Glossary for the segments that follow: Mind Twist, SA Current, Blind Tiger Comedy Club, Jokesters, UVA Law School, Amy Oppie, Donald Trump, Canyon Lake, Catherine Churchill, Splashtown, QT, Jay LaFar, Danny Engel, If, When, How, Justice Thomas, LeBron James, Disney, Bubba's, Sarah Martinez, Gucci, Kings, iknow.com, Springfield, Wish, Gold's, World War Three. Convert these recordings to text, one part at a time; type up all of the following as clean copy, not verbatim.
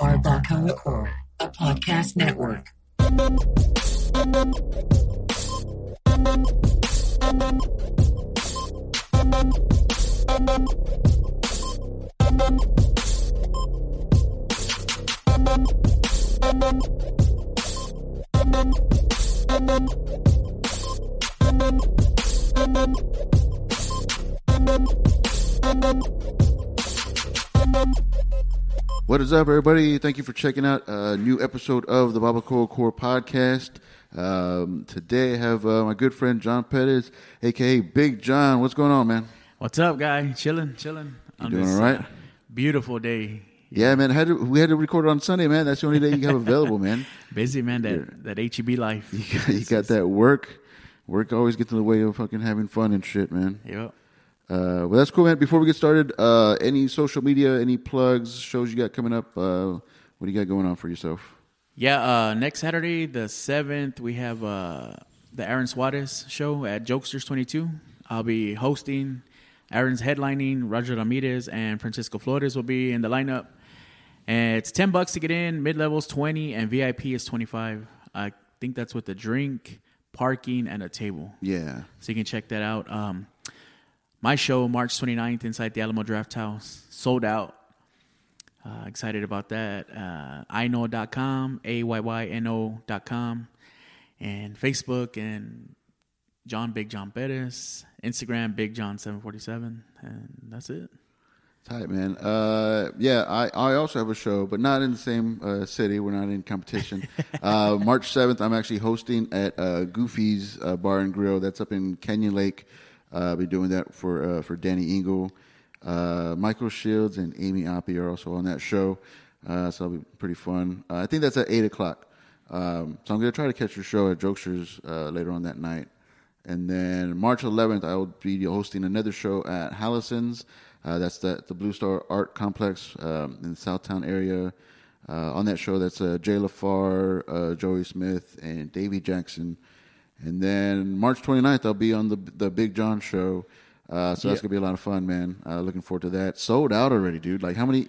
Barbacoa Core, a podcast network. What is up, everybody? Thank you for checking out a new episode of the Barbacoa Core podcast. Today I have my good friend John Pettis, aka Big John. What's going on, man? What's up, guy? Chilling. You doing all right? Beautiful day. Yeah, man. We had to record it on Sunday, man. That's the only day you have available, man. Busy, man. That H-E-B life. You got that work. Work always gets in the way of fucking having fun and shit, man. Yep. Well, that's cool, man. Before we get started, any social media, any plugs, shows you got coming up? What do you got going on for yourself? Yeah, next Saturday, the 7th, we have the Aaron Suarez show at Jokesters 22. I'll be hosting. Aaron's headlining. Roger Ramirez and Francisco Flores will be in the lineup. And it's $10 to get in. Mid-level's $20, and VIP is $25. I think that's with a drink, parking, and a table. Yeah. So you can check that out. My show, March 29th, inside the Alamo Draft House, sold out. Excited about that. iknow.com, A-Y-Y-N-O.com, and Facebook, and Big John Pettis, Instagram, Big John 747, and that's it. Tight, man. Yeah, I also have a show, but not in the same city. We're not in competition. March 7th, I'm actually hosting at Goofy's Bar and Grill. That's up in Canyon Lake. I'll be doing that for Danny Engel. Michael Shields and Amy Oppie are also on that show, so it'll be pretty fun. I think that's at 8 o'clock. So I'm going to try to catch your show at Jokesters later on that night. And then March 11th, I will be hosting another show at Hallison's. That's the Blue Star Art Complex in the Southtown area. On that show, that's Jay LaFar, Joey Smith, and Davey Jackson. And then March 29th, I'll be on the Big John show. So that's going to be a lot of fun, man. Looking forward to that. Sold out already, dude. Like, how many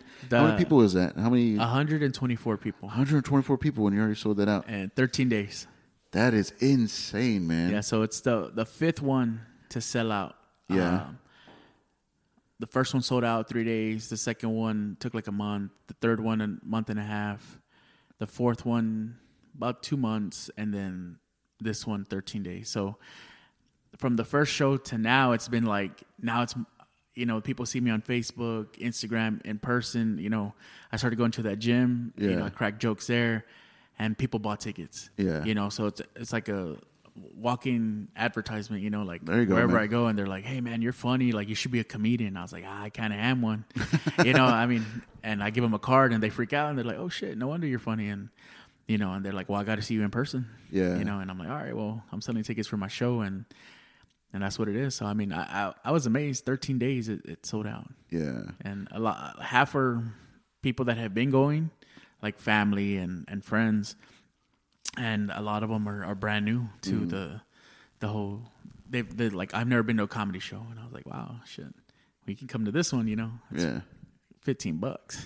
people is that? 124 people. 124 people when you already sold that out. And 13 days. That is insane, man. Yeah, so it's the fifth one to sell out. Yeah. The first one sold out 3 days. The second one took like a month. The third one, a month and a half. The fourth one, about 2 months. And then this one, 13 days. So from the first show to now, it's been like, now it's, you know, people see me on Facebook, Instagram, in person. You know, I started going to that gym. Yeah. You know, I crack jokes there. And people bought tickets. Yeah. You know, so it's like a walking advertisement, you know, like there you go, wherever, man. I go and they're like, hey, man, you're funny. Like, you should be a comedian. I was like, I kind of am one. You know, I mean, and I give them a card and they freak out and they're like, oh, shit, no wonder you're funny. And, you know, and they're like, well, I got to see you in person. Yeah. You know, and I'm like, all right, well, I'm selling tickets for my show. And that's what it is. So, I mean, I was amazed. 13 days it sold out. Yeah. And half are people that have been going, like family and friends, and a lot of them are brand new to the whole. They're like, I've never been to a comedy show, and I was like, wow, shit, we can come to this one, you know? It's $15.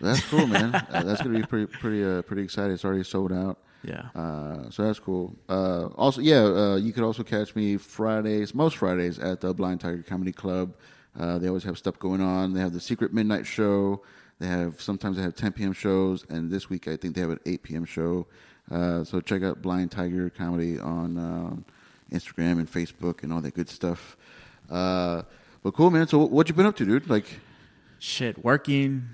That's cool, man. That's gonna be pretty exciting. It's already sold out. Yeah. So that's cool. Also, you could also catch me most Fridays at the Blind Tiger Comedy Club. They always have stuff going on. They have the Secret Midnight Show. Sometimes they have 10 p.m. shows, and this week I think they have an 8 p.m. show. So check out Blind Tiger Comedy on Instagram and Facebook and all that good stuff. But cool, man. So what you been up to, dude? Like, shit, working,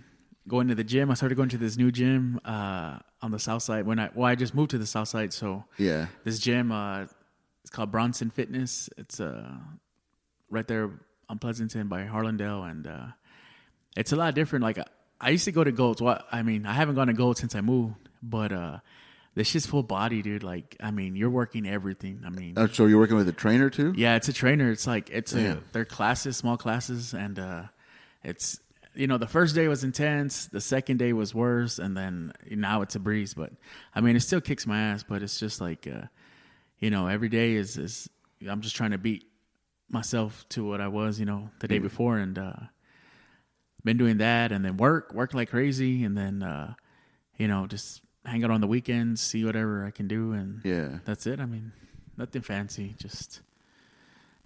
going to the gym. I started going to this new gym on the south side. I just moved to the south side, so yeah. This gym, it's called Bronson Fitness. It's right there on Pleasanton by Harlandale, and it's a lot different. Like, I used to go to Gold's. Well, I mean, I haven't gone to Gold's since I moved, but this shit's full body, dude. Like, I mean, you're working everything. I mean, so you're working with a trainer too? Yeah, it's a trainer. It's like they're classes, small classes, and it's, you know, the first day was intense, the second day was worse, and then now it's a breeze. But I mean, it still kicks my ass. But it's just like, you know, every day is I'm just trying to beat myself to what I was, you know, the day before, and. Been doing that, and then work like crazy, and then you know, just hang out on the weekends, see whatever I can do, and yeah, that's it. I mean, nothing fancy, just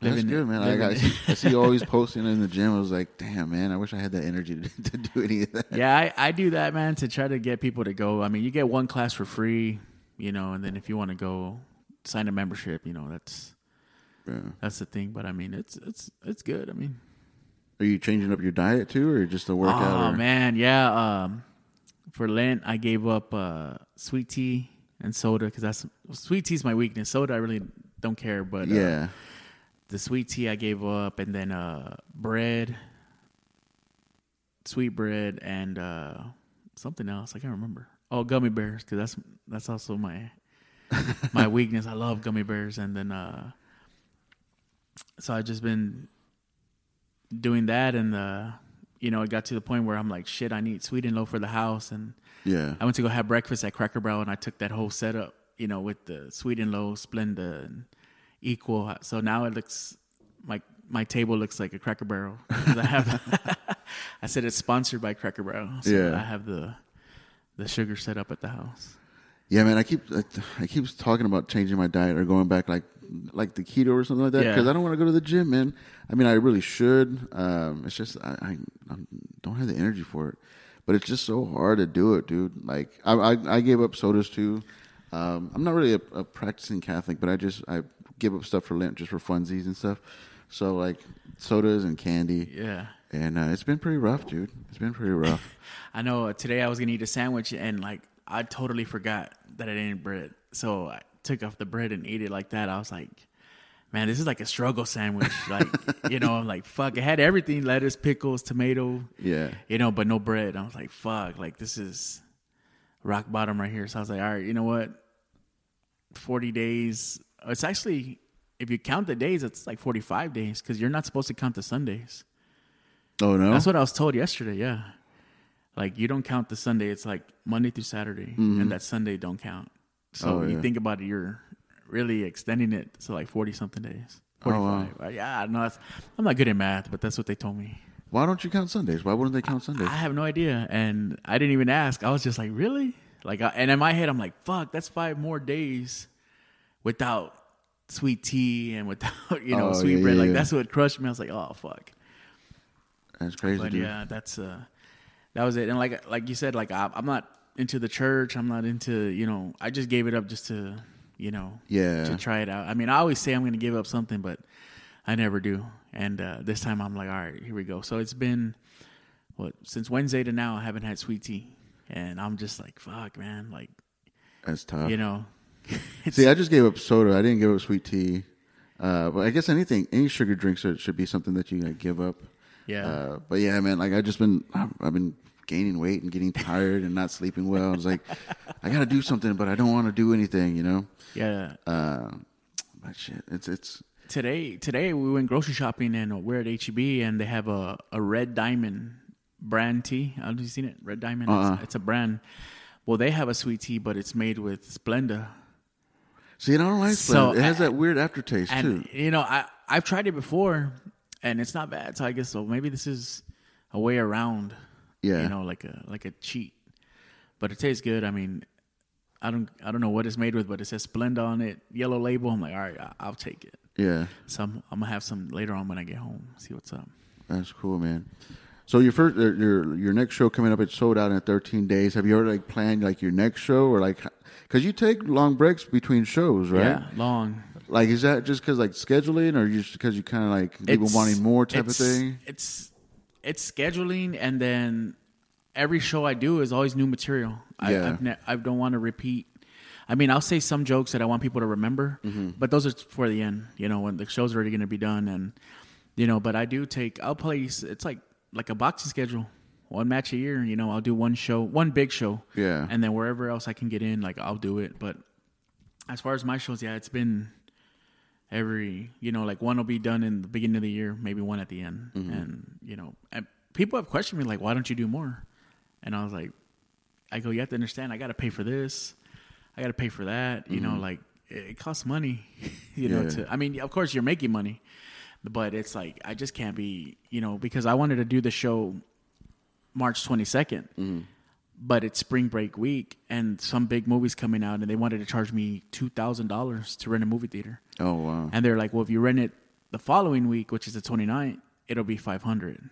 living. That's good, man. I see you always posting in the gym. I was like, damn, man, I wish I had that energy to do any of that. Yeah, I do that, man, to try to get people to go. I mean, you get one class for free, you know, and then if you want to go sign a membership, you know, that's the thing. But I mean, it's good. I mean, are you changing up your diet too, or just the workout? Oh, man, yeah. For Lent, I gave up sweet tea and soda, because sweet tea is my weakness. Soda, I really don't care, but yeah, the sweet tea I gave up, and then bread, sweet bread, and something else I can't remember. Oh, gummy bears, because that's also my weakness. I love gummy bears, and then so I've just been doing that, and you know, it got to the point where I'm like, shit, I need sweet and low for the house. And yeah, I went to go have breakfast at Cracker Barrel, and I took that whole setup, you know, with the sweet and low, Splenda, and Equal. So now it looks like my table looks like a Cracker Barrel. I have, I said it's sponsored by Cracker Barrel. So yeah, I have the sugar set up at the house. Yeah, man, I keep talking about changing my diet or going back like the keto or something like that, because yeah, I don't want to go to the gym, man. I mean, I really should. It's just I don't have the energy for it, but it's just so hard to do it, dude. Like I gave up sodas too. I'm not really a practicing Catholic, but I give up stuff for Lent just for funsies and stuff. So like sodas and candy. Yeah. And it's been pretty rough, dude. It's been pretty rough. I know. Today I was gonna eat a sandwich, and like, I totally forgot that I didn't eat bread. So I took off the bread and ate it like that. I was like, man, this is like a struggle sandwich. Like, you know, I'm like, fuck, it had everything, lettuce, pickles, tomato. Yeah. You know, but no bread. I was like, fuck, like this is rock bottom right here. So I was like, all right, you know what? 40 days. It's actually, if you count the days, it's like 45 days, because you're not supposed to count the Sundays. Oh, no? That's what I was told yesterday, yeah. Like, you don't count the Sunday. It's like Monday through Saturday, and that Sunday don't count. So you think about it, you're really extending it to like 40-something days, 45. Oh, wow. Yeah, no, I'm not good at math, but that's what they told me. Why don't you count Sundays? Why wouldn't they count Sundays? I have no idea, and I didn't even ask. I was just like, really? Like, and in my head, I'm like, fuck, that's 5 more days without sweet tea and without, you know, sweet bread. Yeah. Like, that's what crushed me. I was like, oh, fuck. That's crazy, but, dude. Yeah, that's... that was it. And like you said, like I'm not into the church. I'm not into, you know, I just gave it up just to, you know, to try it out. I mean, I always say I'm going to give up something, but I never do. And this time I'm like, all right, here we go. So it's been, since Wednesday to now, I haven't had sweet tea. And I'm just like, fuck, man. Like, that's tough. You know. See, I just gave up soda. I didn't give up sweet tea. But I guess any sugar drinks should be something that you like, give up. Yeah. But yeah, man, like I've been gaining weight and getting tired and not sleeping well. I was like, I got to do something, but I don't want to do anything, you know? Yeah. But shit, it's. Today we went grocery shopping, and we're at H-E-B, and they have a Red Diamond brand tea. Have you seen it? Red Diamond. Uh-uh. It's a brand. Well, they have a sweet tea, but it's made with Splenda. See, and I don't like Splenda. It has that weird aftertaste too. You know, I've tried it before, and it's not bad, so I guess maybe this is a way around, you know, like a cheat. But it tastes good. I mean, I don't know what it's made with, but it says Splenda on it, yellow label. I'm like, all right, I'll take it. Yeah. So I'm gonna have some later on when I get home. See what's up. That's cool, man. So your next show coming up, it's sold out in 13 days. Have you already like planned like your next show, or like, because you take long breaks between shows, right? Yeah, long. Like, is that just because, like, scheduling, or just because you kind of, like, people wanting more type of thing? It's scheduling, and then every show I do is always new material. Yeah. I don't want to repeat. I mean, I'll say some jokes that I want people to remember, but those are for the end, you know, when the show's already going to be done. And, you know, but I do take, I'll play, it's like a boxing schedule. One match a year, you know, I'll do one show, one big show. Yeah. And then wherever else I can get in, like, I'll do it. But as far as my shows, yeah, it's been... Every, you know, like one will be done in the beginning of the year, maybe one at the end. And, you know, and people have questioned me, like, why don't you do more? And I was like, you have to understand, I got to pay for this. I got to pay for that. You know, like it costs money, you know, I mean, of course you're making money, but it's like, I just can't be, you know, because I wanted to do the show March 22nd, but it's spring break week and some big movie's coming out and they wanted to charge me $2,000 to rent a movie theater. Oh, wow. And they're like, well, if you rent it the following week, which is the 29th, it'll be $500.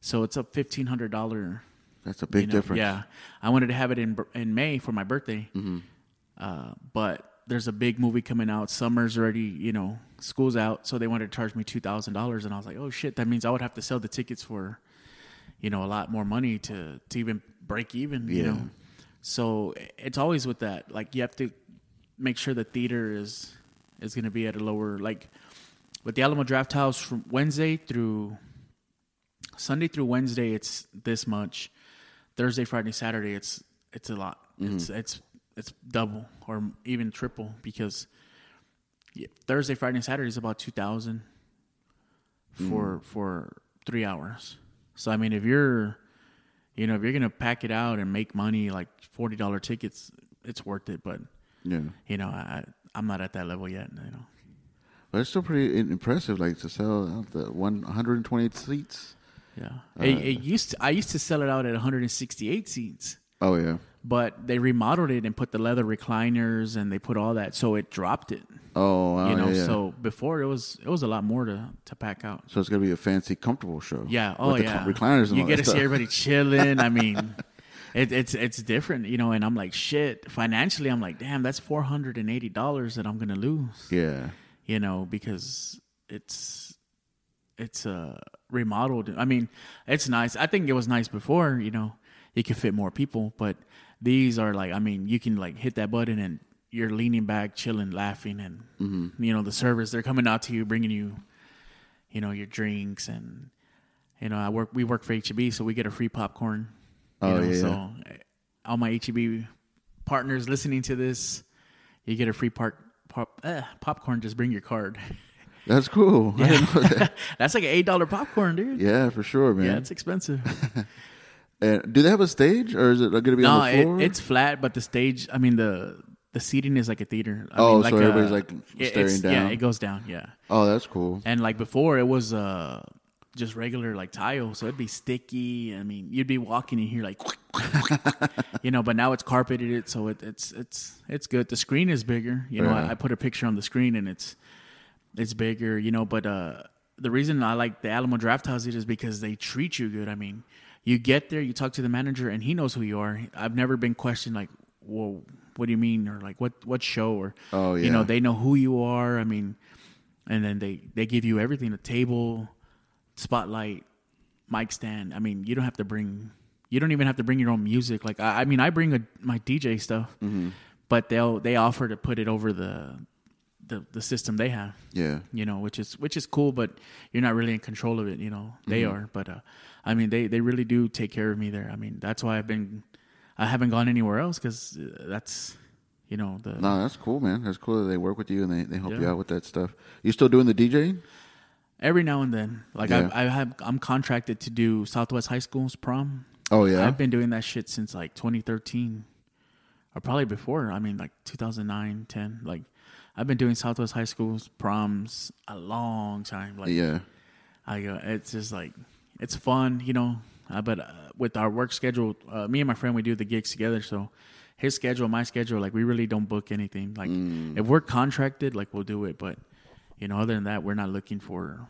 So it's a $1,500. That's a big difference. Yeah. I wanted to have it in May for my birthday. Mm-hmm. But there's a big movie coming out. Summer's already, school's out. So they wanted to charge me $2,000. And I was like, oh, shit, that means I would have to sell the tickets for, a lot more money to even break even, you know. So it's always with that. Like, you have to make sure the theater is going to be at a lower, like, with the Alamo Draft House from Sunday through Wednesday, it's this much. Thursday, Friday, Saturday, it's a lot. Mm-hmm. It's double or even triple because Thursday, Friday, and Saturday is about 2,000 for 3 hours. So I mean, if you're gonna pack it out and make money, like $40 tickets, it's worth it. But I'm not at that level yet. But it's still pretty impressive, like to sell out the 128 seats. Yeah, I used to sell it out at 168 seats. Oh yeah. But they remodeled it and put the leather recliners and they put all that, so it dropped it. Oh, wow, yeah. So before it was a lot more to pack out. So it's gonna be a fancy, comfortable show. Yeah. Oh, with the recliners. And you all get that to stuff. See everybody chilling. I mean, it's different, And I'm like, shit. Financially, I'm like, damn, that's $480 that I'm gonna lose. Yeah. Because it's remodeled. I mean, it's nice. I think it was nice before. It could fit more people, but. These are like, I mean, you can like hit that button and you're leaning back, chilling, laughing, and the servers, they're coming out to you, bringing you, your drinks, and we work for H-E-B, so we get a free popcorn. So all my H-E-B partners listening to this, you get a free popcorn. Just bring your card. That's cool. Yeah. I didn't know that. That's like an $8 popcorn, dude. Yeah, for sure, man. Yeah, it's expensive. And do they have a stage, or is it going to be on the floor? It's flat, but the stage, I mean, the seating is like a theater. So everybody's like staring down. Yeah, it goes down, yeah. Oh, that's cool. And like before, it was just regular like tile, so it'd be sticky. I mean, you'd be walking in here like, but now it's carpeted, so it's good. The screen is bigger. I put a picture on the screen, and it's bigger, but the reason I like the Alamo Draft House is because they treat you good. I mean, you get there, you talk to the manager, and he knows who you are. I've never been questioned like, "Whoa, what do you mean?" Or like, "What show?" Or they know who you are. I mean, and then they give you everything: a table, spotlight, mic stand. I mean, you don't even have to bring your own music. Like, I bring my DJ stuff, but they offer to put it over the system they have. Yeah, which is cool, but you're not really in control of it. They are, but. I mean, they really do take care of me there. I mean, that's why I haven't gone anywhere else because that's, No, that's cool, man. That's cool that they work with you and they help you out with that stuff. You still doing the DJing? Every now and then. Like, yeah. I'm contracted to do Southwest High School's prom. Oh, yeah? I've been doing that shit since, like, 2013 or probably before. I mean, like, 2009, 10. Like, I've been doing Southwest High School's proms a long time. Like, yeah. It's just, like... It's fun, but with our work schedule, me and my friend, we do the gigs together. So his schedule, my schedule, like we really don't book anything. Like if we're contracted, like we'll do it. But, other than that, we're not looking for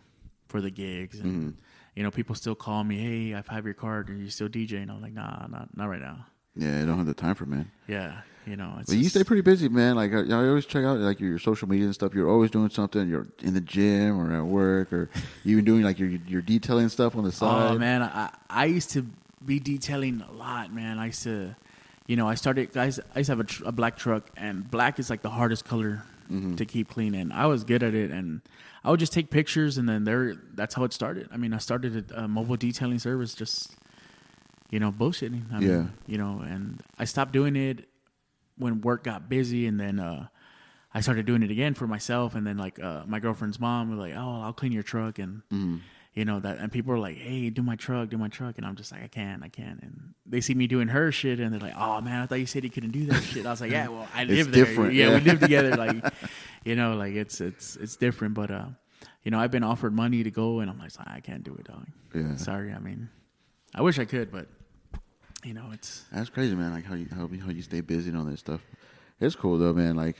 the gigs. And, people still call me, hey, I have your card. Are you still DJing? I'm like, nah, not right now. Yeah, I don't have the time for it, man. Yeah. You stay pretty busy, man. Like I always check out like your social media and stuff. You're always doing something. You're in the gym or at work, or you even doing like your detailing stuff on the side. Oh man, I used to be detailing a lot, man. I used to, I used to have a black truck, and black is like the hardest color to keep clean, and I was good at it, and I would just take pictures, and then that's how it started. I mean, I started a mobile detailing service, just bullshitting. And I stopped doing it. When work got busy, and then I started doing it again for myself, and then like my girlfriend's mom was like, "Oh, I'll clean your truck," and that, and people were like, "Hey, do my truck," and I'm just like, "I can't," and they see me doing her shit, and they're like, "Oh man, I thought you said you couldn't do that shit." I was like, "Yeah, well, I live there. Different, yeah, we live together. Like, like it's different." But I've been offered money to go, and I'm like, "I can't do it, dog." Yeah, sorry. I mean, I wish I could, but you know, it's... That's crazy, man, like how you stay busy and all that stuff. It's cool, though, man, like...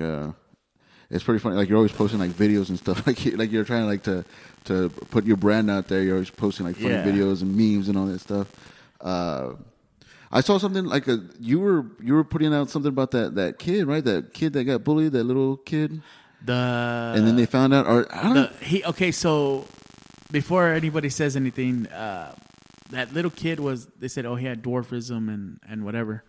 It's pretty funny. Like, you're always posting, like, videos and stuff. Like you're trying, like, to put your brand out there. You're always posting, like, funny videos and memes and all that stuff. I saw something, like, you were putting out something about that kid, right? That kid that got bullied, that little kid. And then they found out. Okay, so before anybody says anything, that little kid was, they said, oh, he had dwarfism and whatever.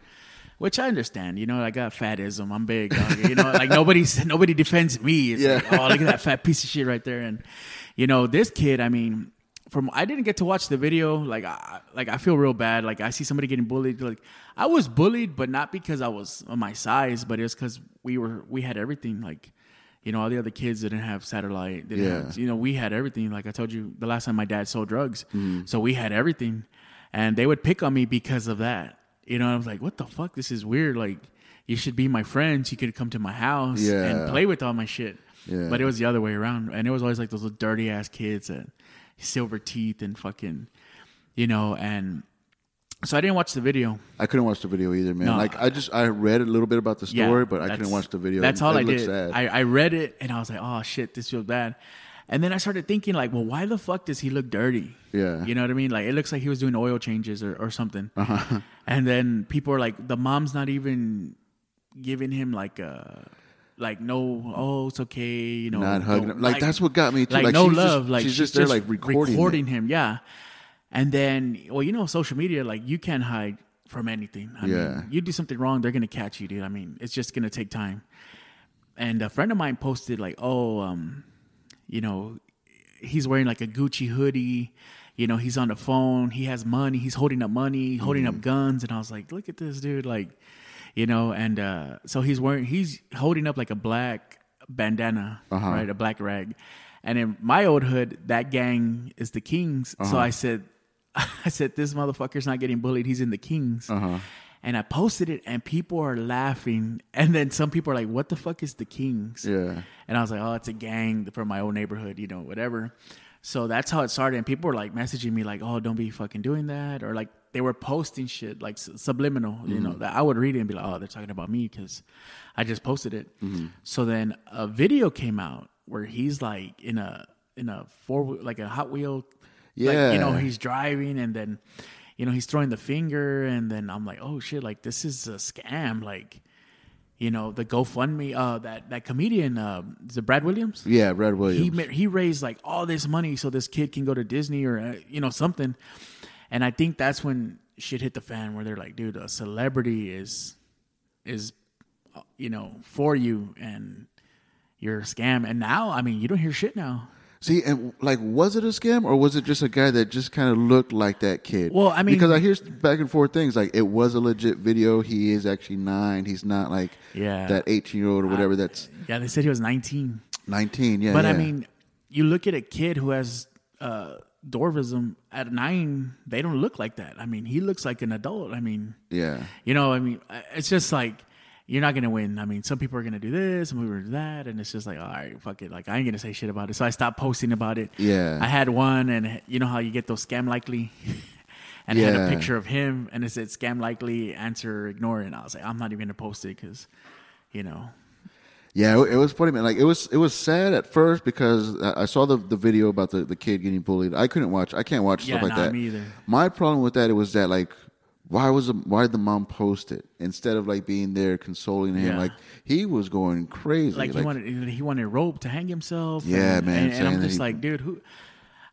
Which I understand, you know. I got fatism. I'm big, dog. You know. Like nobody defends me. It's like, oh, look at that fat piece of shit right there. And you know, this kid. I mean, I didn't get to watch the video. Like I feel real bad. Like I see somebody getting bullied. Like I was bullied, but not because I was my size, but it was because we had everything. Like, you know, all the other kids didn't have satellite. Didn't have, you know, we had everything. Like I told you, the last time my dad sold drugs, so we had everything, and they would pick on me because of that. You know, I was like, what the fuck? This is weird. Like, you should be my friends. You could come to my house and play with all my shit. Yeah. But it was the other way around. And it was always like those little dirty-ass kids and silver teeth and fucking, you know. And so I didn't watch the video. I couldn't watch the video either, man. No, like, I read a little bit about the story, but I couldn't watch the video. That's all I did. I read it, and I was like, oh, shit, this feels bad. And then I started thinking, like, well, why the fuck does he look dirty? Yeah. You know what I mean? Like, it looks like he was doing oil changes or something. Uh-huh. And then people are like, the mom's not even giving him, it's okay, you know. Not hugging him. Like, that's what got me, too. Like no love. Just, like, she's just there, like, recording him. Yeah. And then, well, you know, social media, like, you can't hide from anything. I mean, you do something wrong, they're going to catch you, dude. I mean, it's just going to take time. And a friend of mine posted, like, you know, he's wearing like a Gucci hoodie. You know, he's on the phone. He has money. He's holding up money, holding up guns. And I was like, look at this dude. Like, you know, and so he's holding up like a black bandana, right? A black rag. And in my old hood, that gang is the Kings. So I said, this motherfucker's not getting bullied. He's in the Kings. And I posted it, and people are laughing. And then some people are like, what the fuck is the Kings? Yeah. And I was like, oh, it's a gang from my old neighborhood, you know, whatever. So that's how it started. And people were, like, messaging me, like, oh, don't be fucking doing that. Or, like, they were posting shit, like, subliminal, you know, that I would read it and be like, oh, they're talking about me because I just posted it. So then a video came out where he's, like, in a four-wheel, like a Hot Wheel. Yeah. Like, you know, he's driving, and then... You know, he's throwing the finger, and then I'm like, oh, shit, like, this is a scam. Like, you know, the GoFundMe, that comedian, is it Brad Williams? Yeah, Brad Williams. He raised, like, all this money so this kid can go to Disney or, you know, something. And I think that's when shit hit the fan where they're like, dude, a celebrity is you know, for you, and you're a scam. And now, I mean, you don't hear shit now. See, and like, was it a scam, or was it just a guy that just kind of looked like that kid? Well, I mean, because I hear back and forth things like it was a legit video. He is actually 9. He's not like that 18-year-old or whatever. They said he was 19. 19, yeah. But I mean, you look at a kid who has dwarfism at 9. They don't look like that. I mean, he looks like an adult. I mean, you know, I mean, it's just like. You're not going to win. I mean, some people are going to do this, some people are going to do that, and it's just like, all right, fuck it. Like, I ain't going to say shit about it. So I stopped posting about it. Yeah. I had one, and you know how you get those scam likely? And I had a picture of him, and it said scam likely, answer, ignore it. And I was like, I'm not even going to post it because, you know. Yeah, it was funny, man. Like, it was sad at first because I saw the video about the kid getting bullied. I couldn't watch. I can't watch stuff like that. Yeah, not me either. My problem with that, it was that, like, why did the mom post it instead of like being there consoling him? Like he was going crazy. Like he wanted rope to hang himself. Yeah, and, man. And I'm just like, dude, who?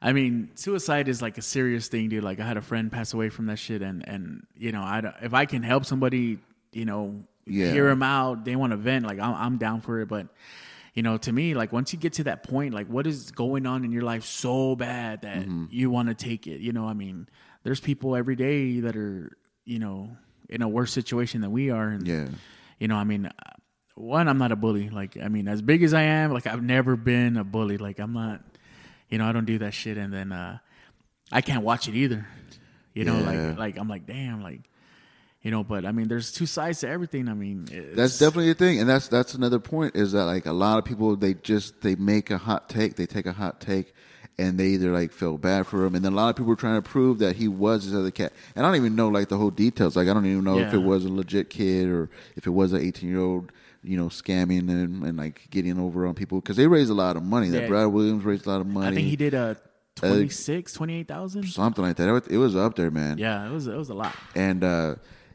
I mean, suicide is like a serious thing, dude. Like I had a friend pass away from that shit, and you know, if I can help somebody, you know, hear him out, they want to vent. Like I'm down for it, but you know, to me, like once you get to that point, like what is going on in your life so bad that you want to take it? You know, I mean, there's people every day that are. You know, in a worse situation than we are. And, you know, I mean, one, I'm not a bully. Like, I mean, as big as I am, like, I've never been a bully. Like, I'm not, you know, I don't do that shit. And then I can't watch it either. You know, like I'm like, damn, like, you know, but I mean, there's two sides to everything. I mean, that's definitely a thing. And that's another point is that, like, a lot of people, they take a hot take. and they either like felt bad for him, and then a lot of people were trying to prove that he was this other cat. And I don't even know like the whole details. Like I don't even know if it was a legit kid or if it was an 18-year-old, you know, scamming and like getting over on people, because they raised a lot of money. That Brad Williams raised a lot of money. I think he did a 28,000, something like that. It was up there, man. Yeah, it was a lot. And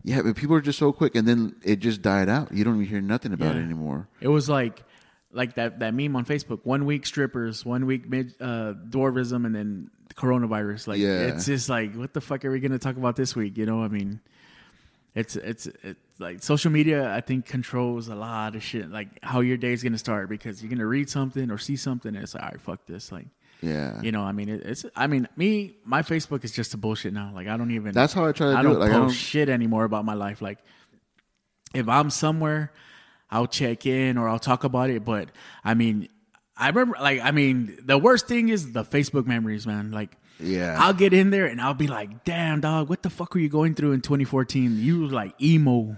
yeah, but people are just so quick, and then it just died out. You don't even hear nothing about it anymore. It was like that meme on Facebook: 1 week strippers, 1 week dwarvism, and then coronavirus. Like, it's just like, what the fuck are we gonna talk about this week? You know, I mean, it's like social media, I think, controls a lot of shit. Like how your day's gonna start, because you're gonna read something or see something, and it's like, all right, fuck this, like. Yeah, you know, I mean, it's. I mean, my Facebook is just a bullshit now. Like, I don't even. That's how I try to do it. Like, I don't post shit anymore about my life. Like, if I'm somewhere, I'll check in or I'll talk about it. But I mean, I remember. Like, I mean, the worst thing is the Facebook memories, man. Like, I'll get in there and I'll be like, "Damn, dog, what the fuck were you going through in 2014? You were like emo."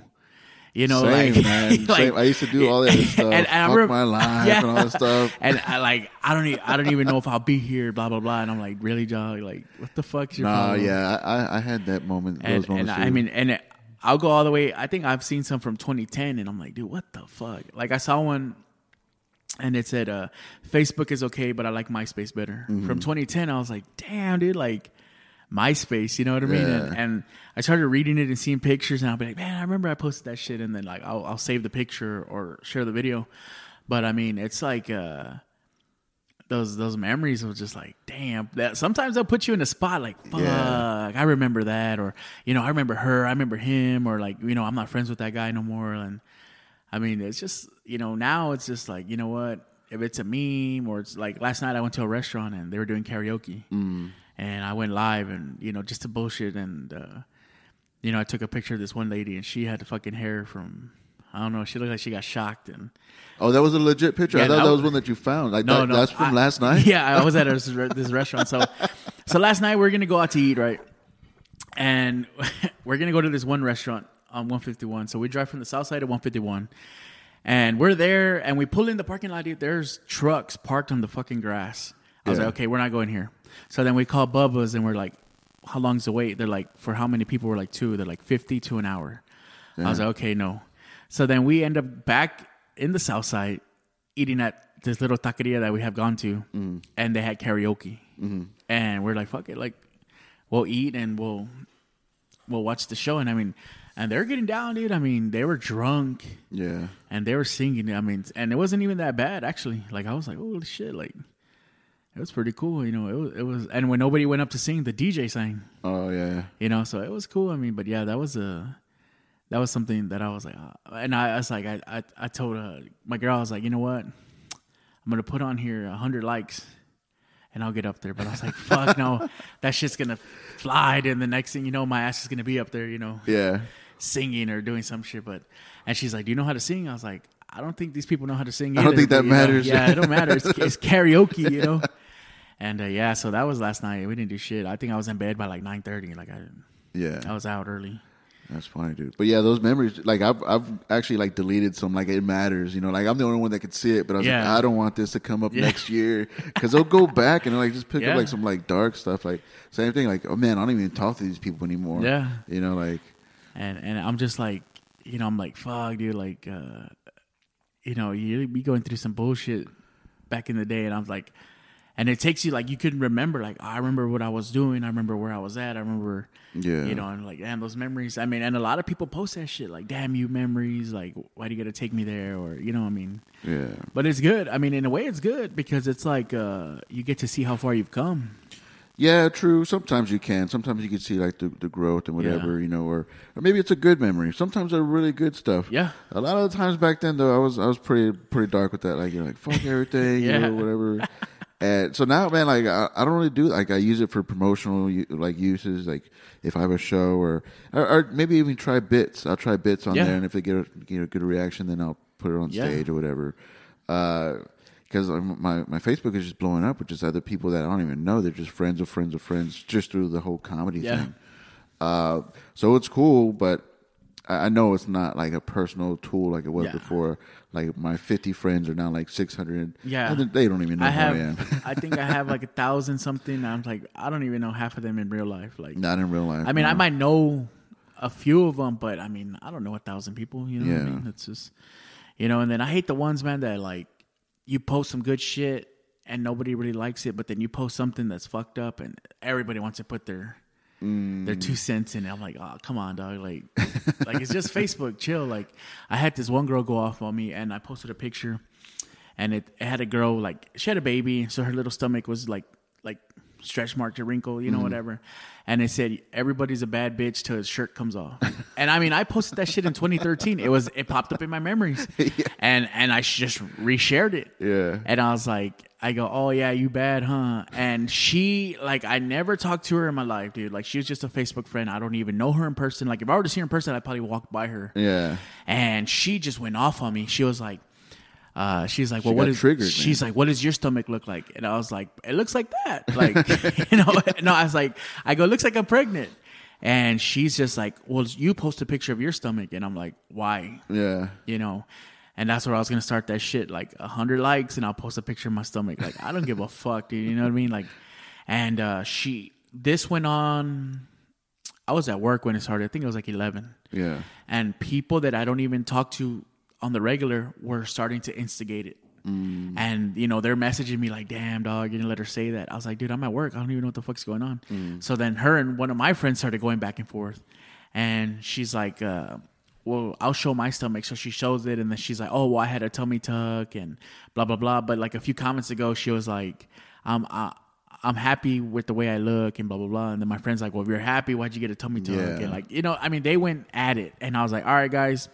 You know, same, like, man. Like, same. I used to do all that stuff. And I remember, my life and all that stuff. And I like, I don't even know if I'll be here. Blah blah blah. And I'm like, really, John? Like, what the fuck's your problem? I had that moment. Those moments. And I mean, and I'll go all the way. I think I've seen some from 2010, and I'm like, dude, what the fuck? Like, I saw one, and it said, "Facebook is okay, but I like MySpace better." Mm-hmm. From 2010, I was like, damn, dude, like. MySpace, you know what I mean? And I started reading it and seeing pictures, and I'll be like, man, I remember I posted that shit, and then like I'll save the picture or share the video. But I mean, it's like those memories were just like, damn. That sometimes they'll put you in a spot like, fuck, I remember that, or you know, I remember her, I remember him, or like, you know, I'm not friends with that guy no more. And I mean, it's just, you know, now it's just like, you know what? If it's a meme, or it's like last night I went to a restaurant and they were doing karaoke. Mm. And I went live, and, you know, just to bullshit. And, you know, I took a picture of this one lady, and she had the fucking hair from, I don't know, she looked like she got shocked. And oh, that was a legit picture. Yeah, I thought that was one that you found. Like, no, that's from last night? Yeah, I was at this restaurant. So last night we were going to go out to eat, right? And we're going to go to this one restaurant on 151. So we drive from the south side of 151. And we're there, and we pull in the parking lot. There's trucks parked on the fucking grass. I was like, okay, we're not going here. So then we call Bubba's, and we're like, how long's the wait? They're like, for how many people? We're like, two. They're like 50 to an hour. Yeah. I was like, okay, no. So then we end up back in the south side eating at this little taqueria that we have gone to, and they had karaoke. Mm-hmm. And we're like, fuck it. Like, we'll eat and we'll watch the show. And I mean, and they're getting down, dude. I mean, they were drunk. Yeah. And they were singing. I mean, and it wasn't even that bad, actually. Like, I was like, holy shit, like. It was pretty cool, you know. It was, and when nobody went up to sing, the DJ sang. Oh yeah, you know, so it was cool. I mean, but yeah, that was something that I was like, and I was like, I told my girl, I was like, you know what, I'm gonna put on here 100 likes, and I'll get up there. But I was like, fuck no, that shit's gonna fly, and the next thing you know, my ass is gonna be up there, you know, singing or doing some shit. But and she's like, do you know how to sing? I was like, I don't think these people know how to sing either. I don't think that matters. Know? Yeah, it don't matter. It's karaoke, you know. And yeah, so that was last night. We didn't do shit. I think I was in bed by like 9:30. Like I was out early. That's funny, dude. But yeah, those memories. Like I've actually like deleted some. Like it matters, you know. Like I'm the only one that could see it, but I was like, I don't want this to come up next year, because they'll go back and like just pick up like some like dark stuff. Like same thing. Like, oh man, I don't even talk to these people anymore. Yeah, you know, like. And I'm just like, you know, I'm like, fuck, dude, like. You know, you'd be going through some bullshit back in the day, and I was like, and it takes you like you couldn't remember, like, oh, I remember what I was doing, I remember where I was at, I remember, you know, I'm like, damn, those memories. I mean, and a lot of people post that shit, like, damn you memories, like, why do you gotta take me there, or you know, I mean, yeah. But it's good. I mean, in a way, it's good because it's like you get to see how far you've come. Yeah, true. Sometimes you can. Sometimes you can see like the growth and whatever, you know, or maybe it's a good memory. Sometimes they're really good stuff. Yeah. A lot of the times back then though, I was pretty dark with that. Like you're like, fuck everything, you know, whatever. And so now, man, like I don't really do like I use it for promotional like uses. Like if I have a show or maybe even try bits. I'll try bits on there, and if they get a good reaction, then I'll put it on stage or whatever. Because my Facebook is just blowing up with just other people that I don't even know. They're just friends of friends of friends just through the whole comedy thing. So it's cool, but I know it's not like a personal tool like it was before. Like my 50 friends are now like 600. Yeah, they don't even know who I am. I think I have like 1,000 something. I'm like, I don't even know half of them in real life. Like not in real life. I mean, no. I might know a few of them, but I mean, I don't know 1,000 people. You know what I mean? It's just, you know. And then I hate the ones, man, that like you post some good shit and nobody really likes it, but then you post something that's fucked up and everybody wants to put their 2 cents in it. I'm like, oh, come on, dog. Like it's just Facebook. Chill. Like, I had this one girl go off on me, and I posted a picture, and it had a girl, like, she had a baby, so her little stomach was like stretch marked or wrinkled, you know, whatever. And it said, everybody's a bad bitch till his shirt comes off. And I mean, I posted that shit in 2013. It popped up in my memories, and I just reshared it. Yeah. And I was like, I go, oh yeah, you bad, huh? And she, like, I never talked to her in my life, dude. Like, she was just a Facebook friend. I don't even know her in person. Like, if I were to see her in person, I'd probably walk by her. Yeah. And she just went off on me. She was like, well, she's like, what does your stomach look like? And I was like, it looks like that. Like, you know, no, I was like, I go, it looks like I'm pregnant. And she's just like, well, you post a picture of your stomach. And I'm like, why? Yeah. You know? And that's where I was going to start that shit. Like 100 likes and I'll post a picture of my stomach. Like, I don't give a fuck, dude. You know what I mean? Like, and this went on. I was at work when it started. I think it was like 11. Yeah. And people that I don't even talk to on the regular were starting to instigate it. Mm. And, you know, they're messaging me like, damn, dog, you didn't let her say that. I was like, dude, I'm at work. I don't even know what the fuck's going on. Mm. So then her and one of my friends started going back and forth. And she's like, well, I'll show my stomach. So she shows it. And then she's like, oh, well, I had a tummy tuck and blah, blah, blah. But like a few comments ago, she was like, I'm happy with the way I look and blah, blah, blah. And then my friend's like, well, if you're happy, why'd you get a tummy tuck? Yeah. And like, you know, I mean, they went at it. And I was like, all right, guys.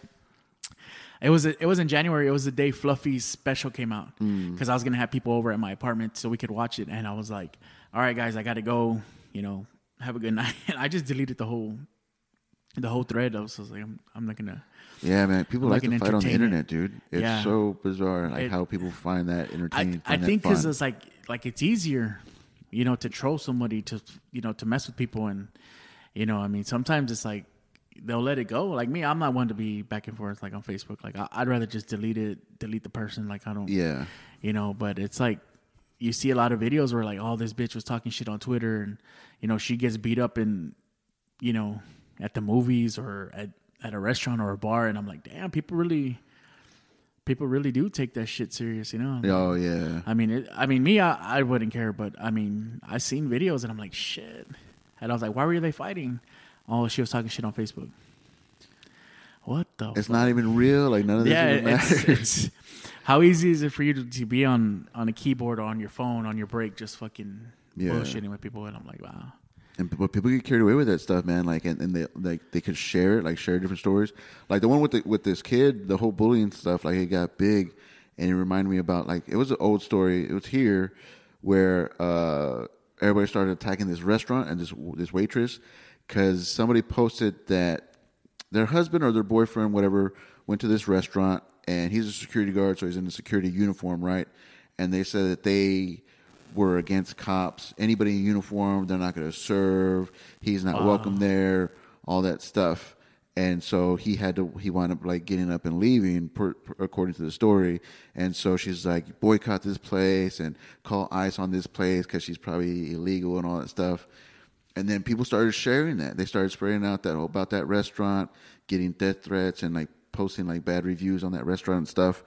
It was in January. It was the day Fluffy's special came out because I was going to have people over at my apartment so we could watch it. And I was like, all right, guys, I got to go, you know, have a good night. And I just deleted the whole thread. I was like, I'm not going to. Yeah, man. People like to fight on the internet, dude. It's so bizarre, like how people find that entertaining. I think because it's like it's easier, you know, to troll somebody, to, you know, to mess with people. And, you know, I mean, sometimes it's like, they'll let it go. Like me, I'm not one to be back and forth like on Facebook. Like I'd rather just delete the person. Like I don't, you know. But it's like you see a lot of videos where like, oh, this bitch was talking shit on Twitter, and you know she gets beat up in, you know, at the movies or at a restaurant or a bar, and I'm like, damn, people really do take that shit serious, you know? Oh yeah. I mean, I wouldn't care, but I mean, I seen videos and I'm like, shit, and I was like, why were they fighting? Oh, she was talking shit on Facebook. What the fuck? It's not even real. Like, none of this even matters. It's, how easy is it for you to be on a keyboard or on your phone, on your break, just fucking bullshitting with people? And I'm like, wow. But people get carried away with that stuff, man. Like, and they like they could share it, like share different stories. Like the one with this kid, the whole bullying stuff, like it got big. And it reminded me about, like, it was an old story. It was here where everybody started attacking this restaurant and this waitress. Because somebody posted that their husband or their boyfriend, whatever, went to this restaurant, and he's a security guard, so he's in a security uniform, right? And they said that they were against cops. Anybody in uniform, they're not going to serve. He's not welcome there, all that stuff. And so he wound up like getting up and leaving, according to the story. And so she's like, boycott this place and call ICE on this place because she's probably illegal and all that stuff. And then people started sharing that. They started spreading out that about that restaurant, getting death threats and like posting like bad reviews on that restaurant and stuff.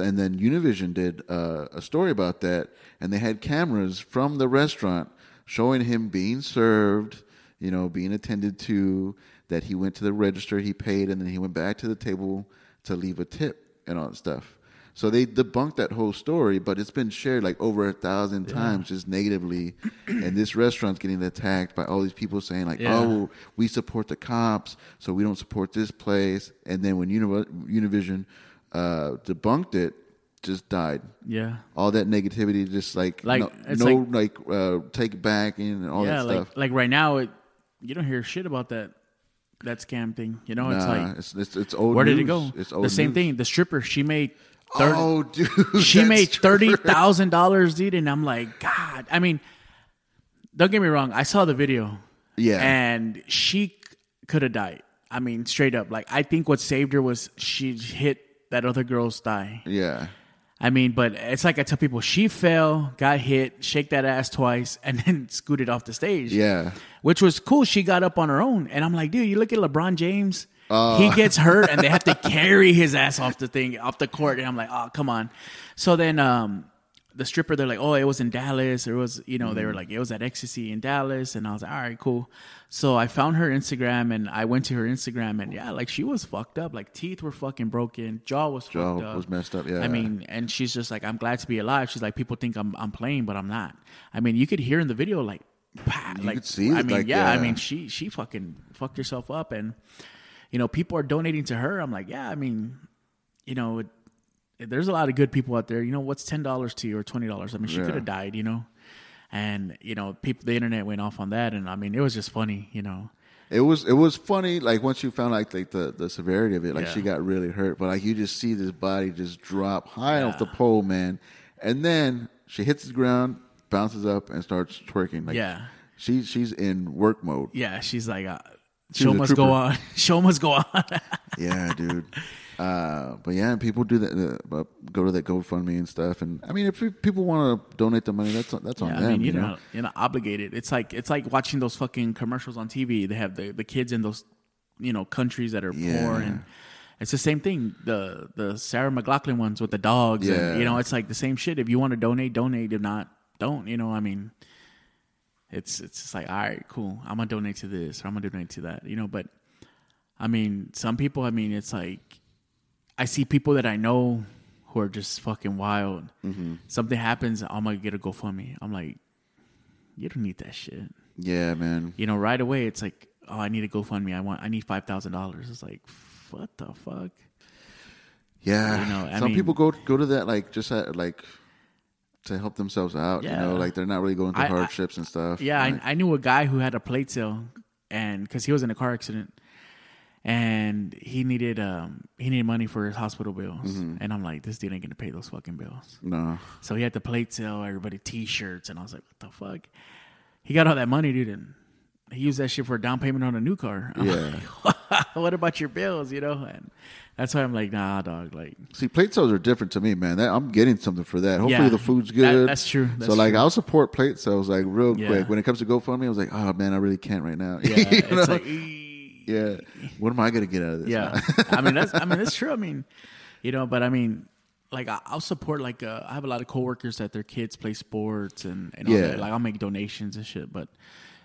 And then Univision did a story about that, and they had cameras from the restaurant showing him being served, you know, being attended to, that he went to the register, he paid, and then he went back to the table to leave a tip and all that stuff. So they debunked that whole story, but it's been shared like over 1,000 times just negatively. And this restaurant's getting attacked by all these people saying like, oh, we support the cops, so we don't support this place. And then when Univision debunked it, just died. Yeah. All that negativity just take back and all that stuff. Like right now, you don't hear shit about that scam thing. You know, it's like, it's old where news. Did it go? It's old the same news. Thing. The stripper, she made... she made $30,000, dude, and I'm like, God. I mean, don't get me wrong. I saw the video, and she could have died. I mean, straight up. Like, I think what saved her was she hit that other girl's thigh. Yeah. I mean, but it's like I tell people, she fell, got hit, shake that ass twice, and then scooted off the stage. Yeah. Which was cool. She got up on her own. And I'm like, dude, you look at LeBron James. He gets hurt, and they have to carry his ass off the thing, off the court. And I'm like, oh, come on. So then the stripper, they're like, oh, it was in Dallas. It was, you know, they were like, it was at Ecstasy in Dallas. And I was like, all right, cool. So I found her Instagram, and I went to her Instagram, and yeah, like she was fucked up. Like teeth were fucking broken, jaw fucked up, was messed up. Yeah, I mean, and she's just like, I'm glad to be alive. She's like, people think I'm playing, but I'm not. I mean, you could hear in the video, like, bah, you like could see it, I mean, like, yeah, I mean, she fucking fucked herself up, and you know, people are donating to her. I'm like, yeah, I mean, you know, there's a lot of good people out there. You know, what's $10 to you or $20? I mean, she could have died, you know. And, you know, people, the internet went off on that. And, I mean, it was just funny, you know. It was funny, like, once you found, like the severity of it. Like, she got really hurt. But, like, you just see this body just drop high off the pole, man. And then she hits the ground, bounces up, and starts twerking. Like, yeah. She's in work mode. Yeah, she's like, show must go on. Show must go on. Yeah, dude. But yeah, people do that. Go to that GoFundMe and stuff. And I mean, if people want to donate the money, that's on them. I mean, you're not obligated. It's like watching those fucking commercials on TV. They have the kids in those, you know, countries that are poor, and it's the same thing. The Sarah McLachlan ones with the dogs. Yeah. And, you know, it's like the same shit. If you want to donate, donate. If not, don't. You know, I mean, it's just like, all right, cool. I'm gonna donate to this or I'm gonna donate to that. You know, but I mean, some people. I mean, it's like. I see people that I know who are just fucking wild. Mm-hmm. Something happens, I'm going to get a GoFundMe. I'm like, you don't need that shit. Yeah, man. You know, right away, it's like, oh, I need a GoFundMe. I need $5,000. It's like, what the fuck? Yeah. You know, some people go to that, like, just like to help themselves out. Yeah. You know, like they're not really going through hardships and stuff. Yeah, like, I knew a guy who had a plate sale because he was in a car accident. And he needed money for his hospital bills. Mm-hmm. And I'm like, this dude ain't gonna pay those fucking bills. No. So he had the plate sale, everybody T-shirts, and I was like, what the fuck? He got all that money, dude, and he used that shit for a down payment on a new car. I'm like, what about your bills, you know? And that's why I'm like, nah, dog. Like, see, plate sales are different to me, man. I'm getting something for that. Hopefully the food's good. That's true. Like, I'll support plate sales like real quick. When it comes to GoFundMe, I was like, oh man, I really can't right now. Yeah, you know? It's like. Yeah, what am I gonna get out of this? Yeah, I mean that's true. I mean, you know, but I mean, like I'll support. Like I have a lot of coworkers that their kids play sports and all that. Like I'll make donations and shit. But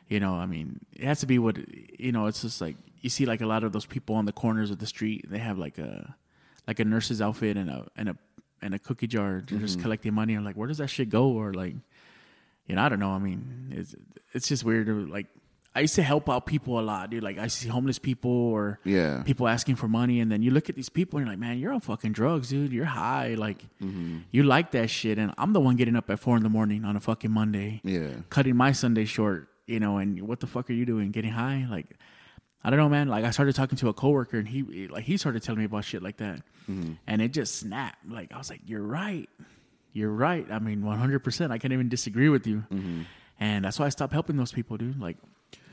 you know, I mean, it has to be what you know. It's just like you see like a lot of those people on the corners of the street. They have like a nurse's outfit and a cookie jar. They're just collecting money. I'm like, where does that shit go? Or like, you know, I don't know. I mean, it's just weird. Like. I used to help out people a lot, dude. Like, I see homeless people or people asking for money. And then you look at these people and you're like, man, you're on fucking drugs, dude. You're high. Like, you like that shit. And I'm the one getting up at 4 a.m. on a fucking Monday. Yeah. Cutting my Sunday short, you know, and what the fuck are you doing? Getting high? Like, I don't know, man. Like, I started talking to a coworker and he started telling me about shit like that. Mm-hmm. And it just snapped. Like, I was like, you're right. You're right. I mean, 100%. I can't even disagree with you. Mm-hmm. And that's why I stopped helping those people, dude. Like,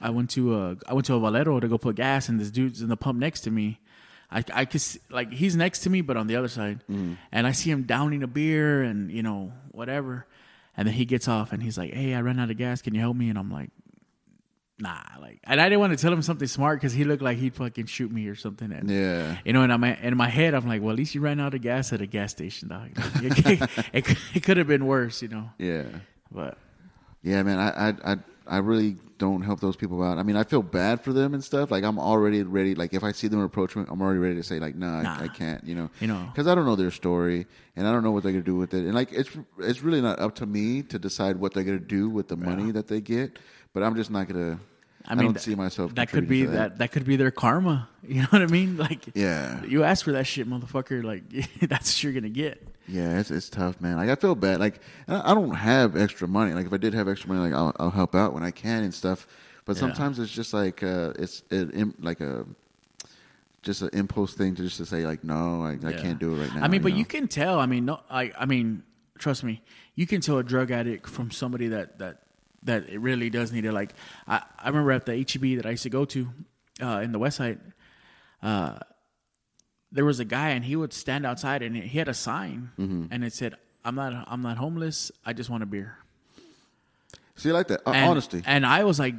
I went to a Valero to go put gas, and this dude's in the pump next to me. I could see, like, he's next to me, but on the other side, and I see him downing a beer and you know whatever, and then he gets off and he's like, "Hey, I ran out of gas. Can you help me?" And I'm like, "Nah," like, and I didn't want to tell him something smart because he looked like he'd fucking shoot me or something. And, you know, and in my head, I'm like, "Well, at least you ran out of gas at a gas station, dog. Like, it could have been worse, you know." Yeah, but yeah, man, I really don't help those people out. I mean, I feel bad for them and stuff. Like, I'm already ready. Like, if I see them approach me, I'm already ready to say, like, nah. I can't, you know. Because I don't know their story, and I don't know what they're going to do with it. And, like, it's really not up to me to decide what they're going to do with the money that they get. But I'm just not going to. I mean, I don't see myself. That could be that could be their karma. You know what I mean? Like, you asked for that shit, motherfucker. Like, that's what you're gonna get. Yeah, it's tough, man. Like, I feel bad. Like, I don't have extra money. Like, if I did have extra money, like I'll help out when I can and stuff. But sometimes it's just like it's an impulse thing to say like, no, I can't do it right now. I mean, but you can tell. I mean, trust me, you can tell a drug addict from somebody that it really does need it. Like, I remember at the H-E-B that I used to go to in the West Side, there was a guy, and he would stand outside, and he had a sign, and it said, I'm not homeless. I just want a beer. See, I like that. Honesty. And I was like,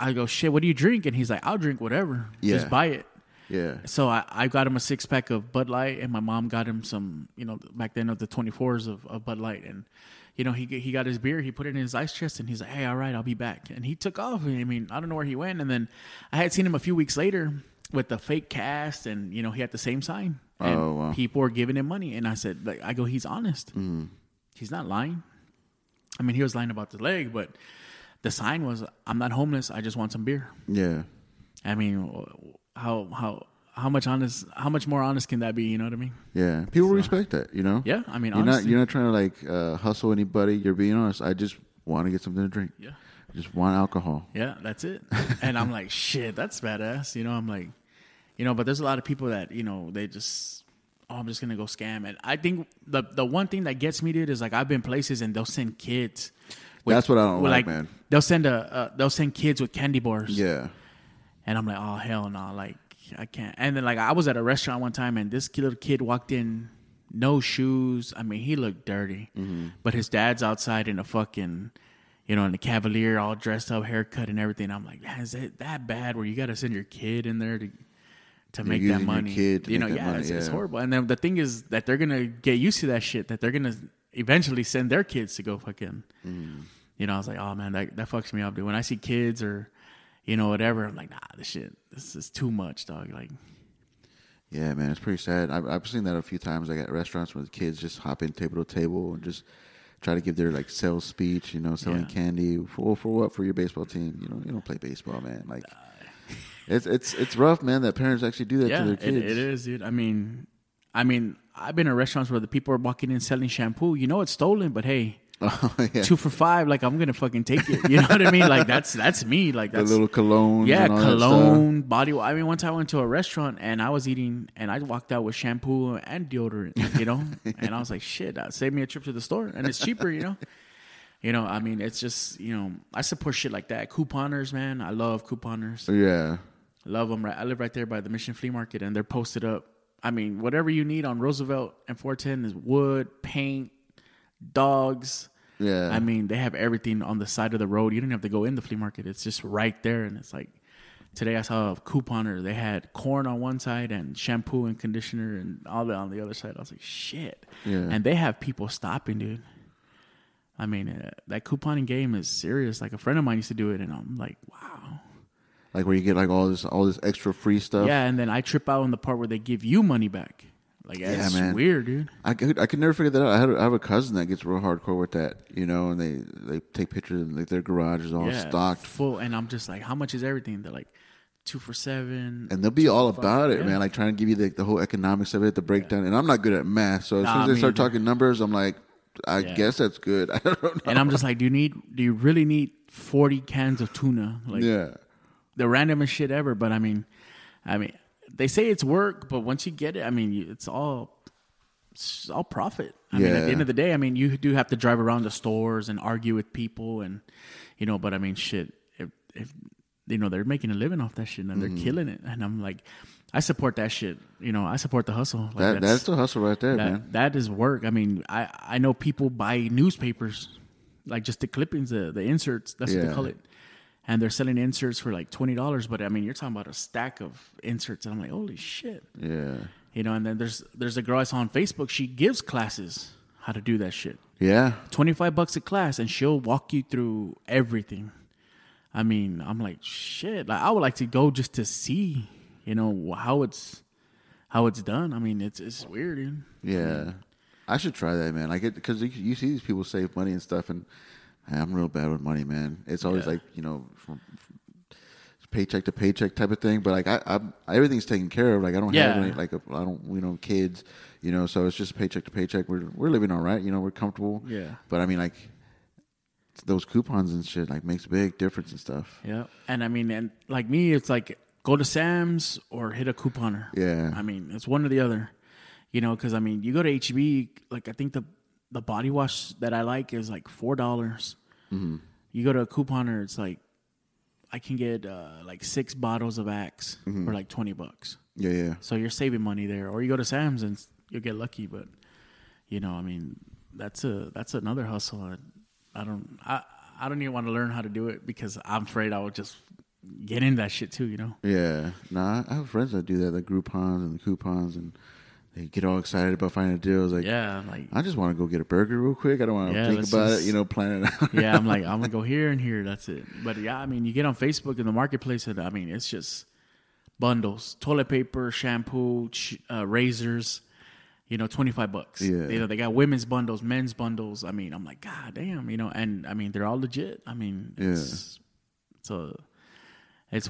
I go, shit, what do you drink? And he's like, I'll drink whatever. Yeah. Just buy it. Yeah. So I got him a 6-pack of Bud Light, and my mom got him some, you know, back then of the 24s of Bud Light. And, you know, he got his beer. He put it in his ice chest, and he's like, hey, all right, I'll be back. And he took off. I mean, I don't know where he went. And then I had seen him a few weeks later with the fake cast, and, you know, he had the same sign. And wow. People were giving him money. And I said, like, I go, he's honest. Mm. He's not lying. I mean, he was lying about the leg, but the sign was, I'm not homeless. I just want some beer. Yeah. I mean, how much more honest can that be? You know what I mean? Yeah. People respect that, you know? Yeah. I mean, you're not trying to like hustle anybody. You're being honest. I just want to get something to drink. Yeah. I just want alcohol. Yeah. That's it. And I'm like, shit, that's badass. You know, I'm like, you know, but there's a lot of people that, you know, they just, oh, I'm just going to go scam. And I think the one thing that gets me, dude, is like I've been places and they'll send kids. That's what I don't like, man. They'll send kids with candy bars. Yeah. And I'm like, oh, hell no. Like, I can't. And then, like, I was at a restaurant one time and this little kid walked in, no shoes. I mean, he looked dirty. Mm-hmm. But his dad's outside in a fucking... You know, in the Cavalier, all dressed up, haircut and everything. I'm like, man, is it that bad where you got to send your kid in there to make that money? You know, yeah, it's horrible. And then the thing is that they're going to get used to that shit, that they're going to eventually send their kids to go fucking, you know, I was like, oh, man, that fucks me up, dude. When I see kids or, you know, whatever, I'm like, nah, this is too much, dog. Like, yeah, man, it's pretty sad. I've seen that a few times, like at restaurants where the kids just hop in table to table and just... try to give their like sales speech, you know, selling candy for what? For your baseball team, you know, you don't play baseball, man. Like, it's rough, man. That parents actually do that to their kids. It is, dude. I mean, I've been in restaurants where the people are walking in selling shampoo. You know, it's stolen, but hey, 2 for $5. Like, I'm gonna fucking take it. You know what I mean? Like, that's me. Like, that's the little cologne. Yeah, and all cologne, body. I mean, once I went to a restaurant and I was eating, and I walked out with shampoo and deodorant. You know, and I was like, shit, that saved me a trip to the store, and it's cheaper. You know, I mean, it's just, you know, I support shit like that. Couponers, man, I love couponers. Yeah, love them. Right, I live right there by the Mission Flea Market, and they're posted up. I mean, whatever you need on Roosevelt and 410 is wood, paint, dogs. Yeah, I mean, they have everything on the side of the road. You don't have to go in the flea market. It's just right there. And it's like, today I saw a couponer. They had corn on one side and shampoo and conditioner and all that on the other side. I was like, shit. Yeah. And they have people stopping, dude. I mean, that couponing game is serious. Like, a friend of mine used to do it, and I'm like, wow. Like, where you get like all this extra free stuff. Yeah, and then I trip out on the part where they give you money back. Like, it's weird, dude. I could never figure that out. I have a cousin that gets real hardcore with that, you know, and they take pictures and like their garage is all stocked full. And I'm just like, how much is everything? They're like 2 for $7. And they'll be all about it, man. Like, trying to give you the whole economics of it, the breakdown. And I'm not good at math, so as soon as they start talking numbers, I'm like, I guess that's good. I don't know. And I'm just like, do you really need 40 cans of tuna? Like, the randomest shit ever. But I mean. They say it's work, but once you get it, I mean, it's all profit. I mean, at the end of the day, I mean, you do have to drive around the stores and argue with people and, you know, but I mean, shit, if you know, they're making a living off that shit and they're killing it. And I'm like, I support that shit. You know, I support the hustle. Like, that's the hustle right there, man. That is work. I mean, I know people buy newspapers, like just the clippings, the inserts. That's what they call it. And they're selling inserts for like $20, but I mean, you're talking about a stack of inserts, and I'm like, holy shit! Yeah, you know. And then there's a girl I saw on Facebook. She gives classes how to do that shit. Yeah, $25 a class, and she'll walk you through everything. I mean, I'm like, shit. Like, I would like to go just to see, you know, how it's done. I mean, it's weird, dude. Yeah, I should try that, man. Like, because you see these people save money and stuff, and I'm real bad with money, man. It's always like, you know, from paycheck to paycheck type of thing. But like, I everything's taken care of. Like, I don't have any, like, you know, kids, you know. So it's just paycheck to paycheck. We're living all right, you know. We're comfortable. Yeah. But I mean, like, those coupons and shit like makes a big difference and stuff. Yeah. And I mean, and like me, it's like go to Sam's or hit a couponer. Yeah. I mean, it's one or the other, you know. Because I mean, you go to H-E-B, like I think the body wash that I like is like $4. Mm-hmm. You go to a couponer, it's like I can get like 6 bottles of Axe for like $20. Yeah, yeah. So you're saving money there, or you go to Sam's and you'll get lucky. But you know, I mean, that's another hustle. I don't even want to learn how to do it because I'm afraid I would just get into that shit too. You know? Yeah. Nah, I have friends that do that, the Groupons and the coupons, and they get all excited about finding a deal. It's like, yeah, like I just want to go get a burger real quick. I don't want to think about it. You know, plan it out. Yeah, I'm like, I'm gonna go here and here. That's it. But yeah, I mean, you get on Facebook in the marketplace, and I mean, it's just bundles: toilet paper, shampoo, razors. You know, $25. Yeah. You know, they got women's bundles, men's bundles. I mean, I'm like, God damn, you know, and I mean, they're all legit. I mean, it's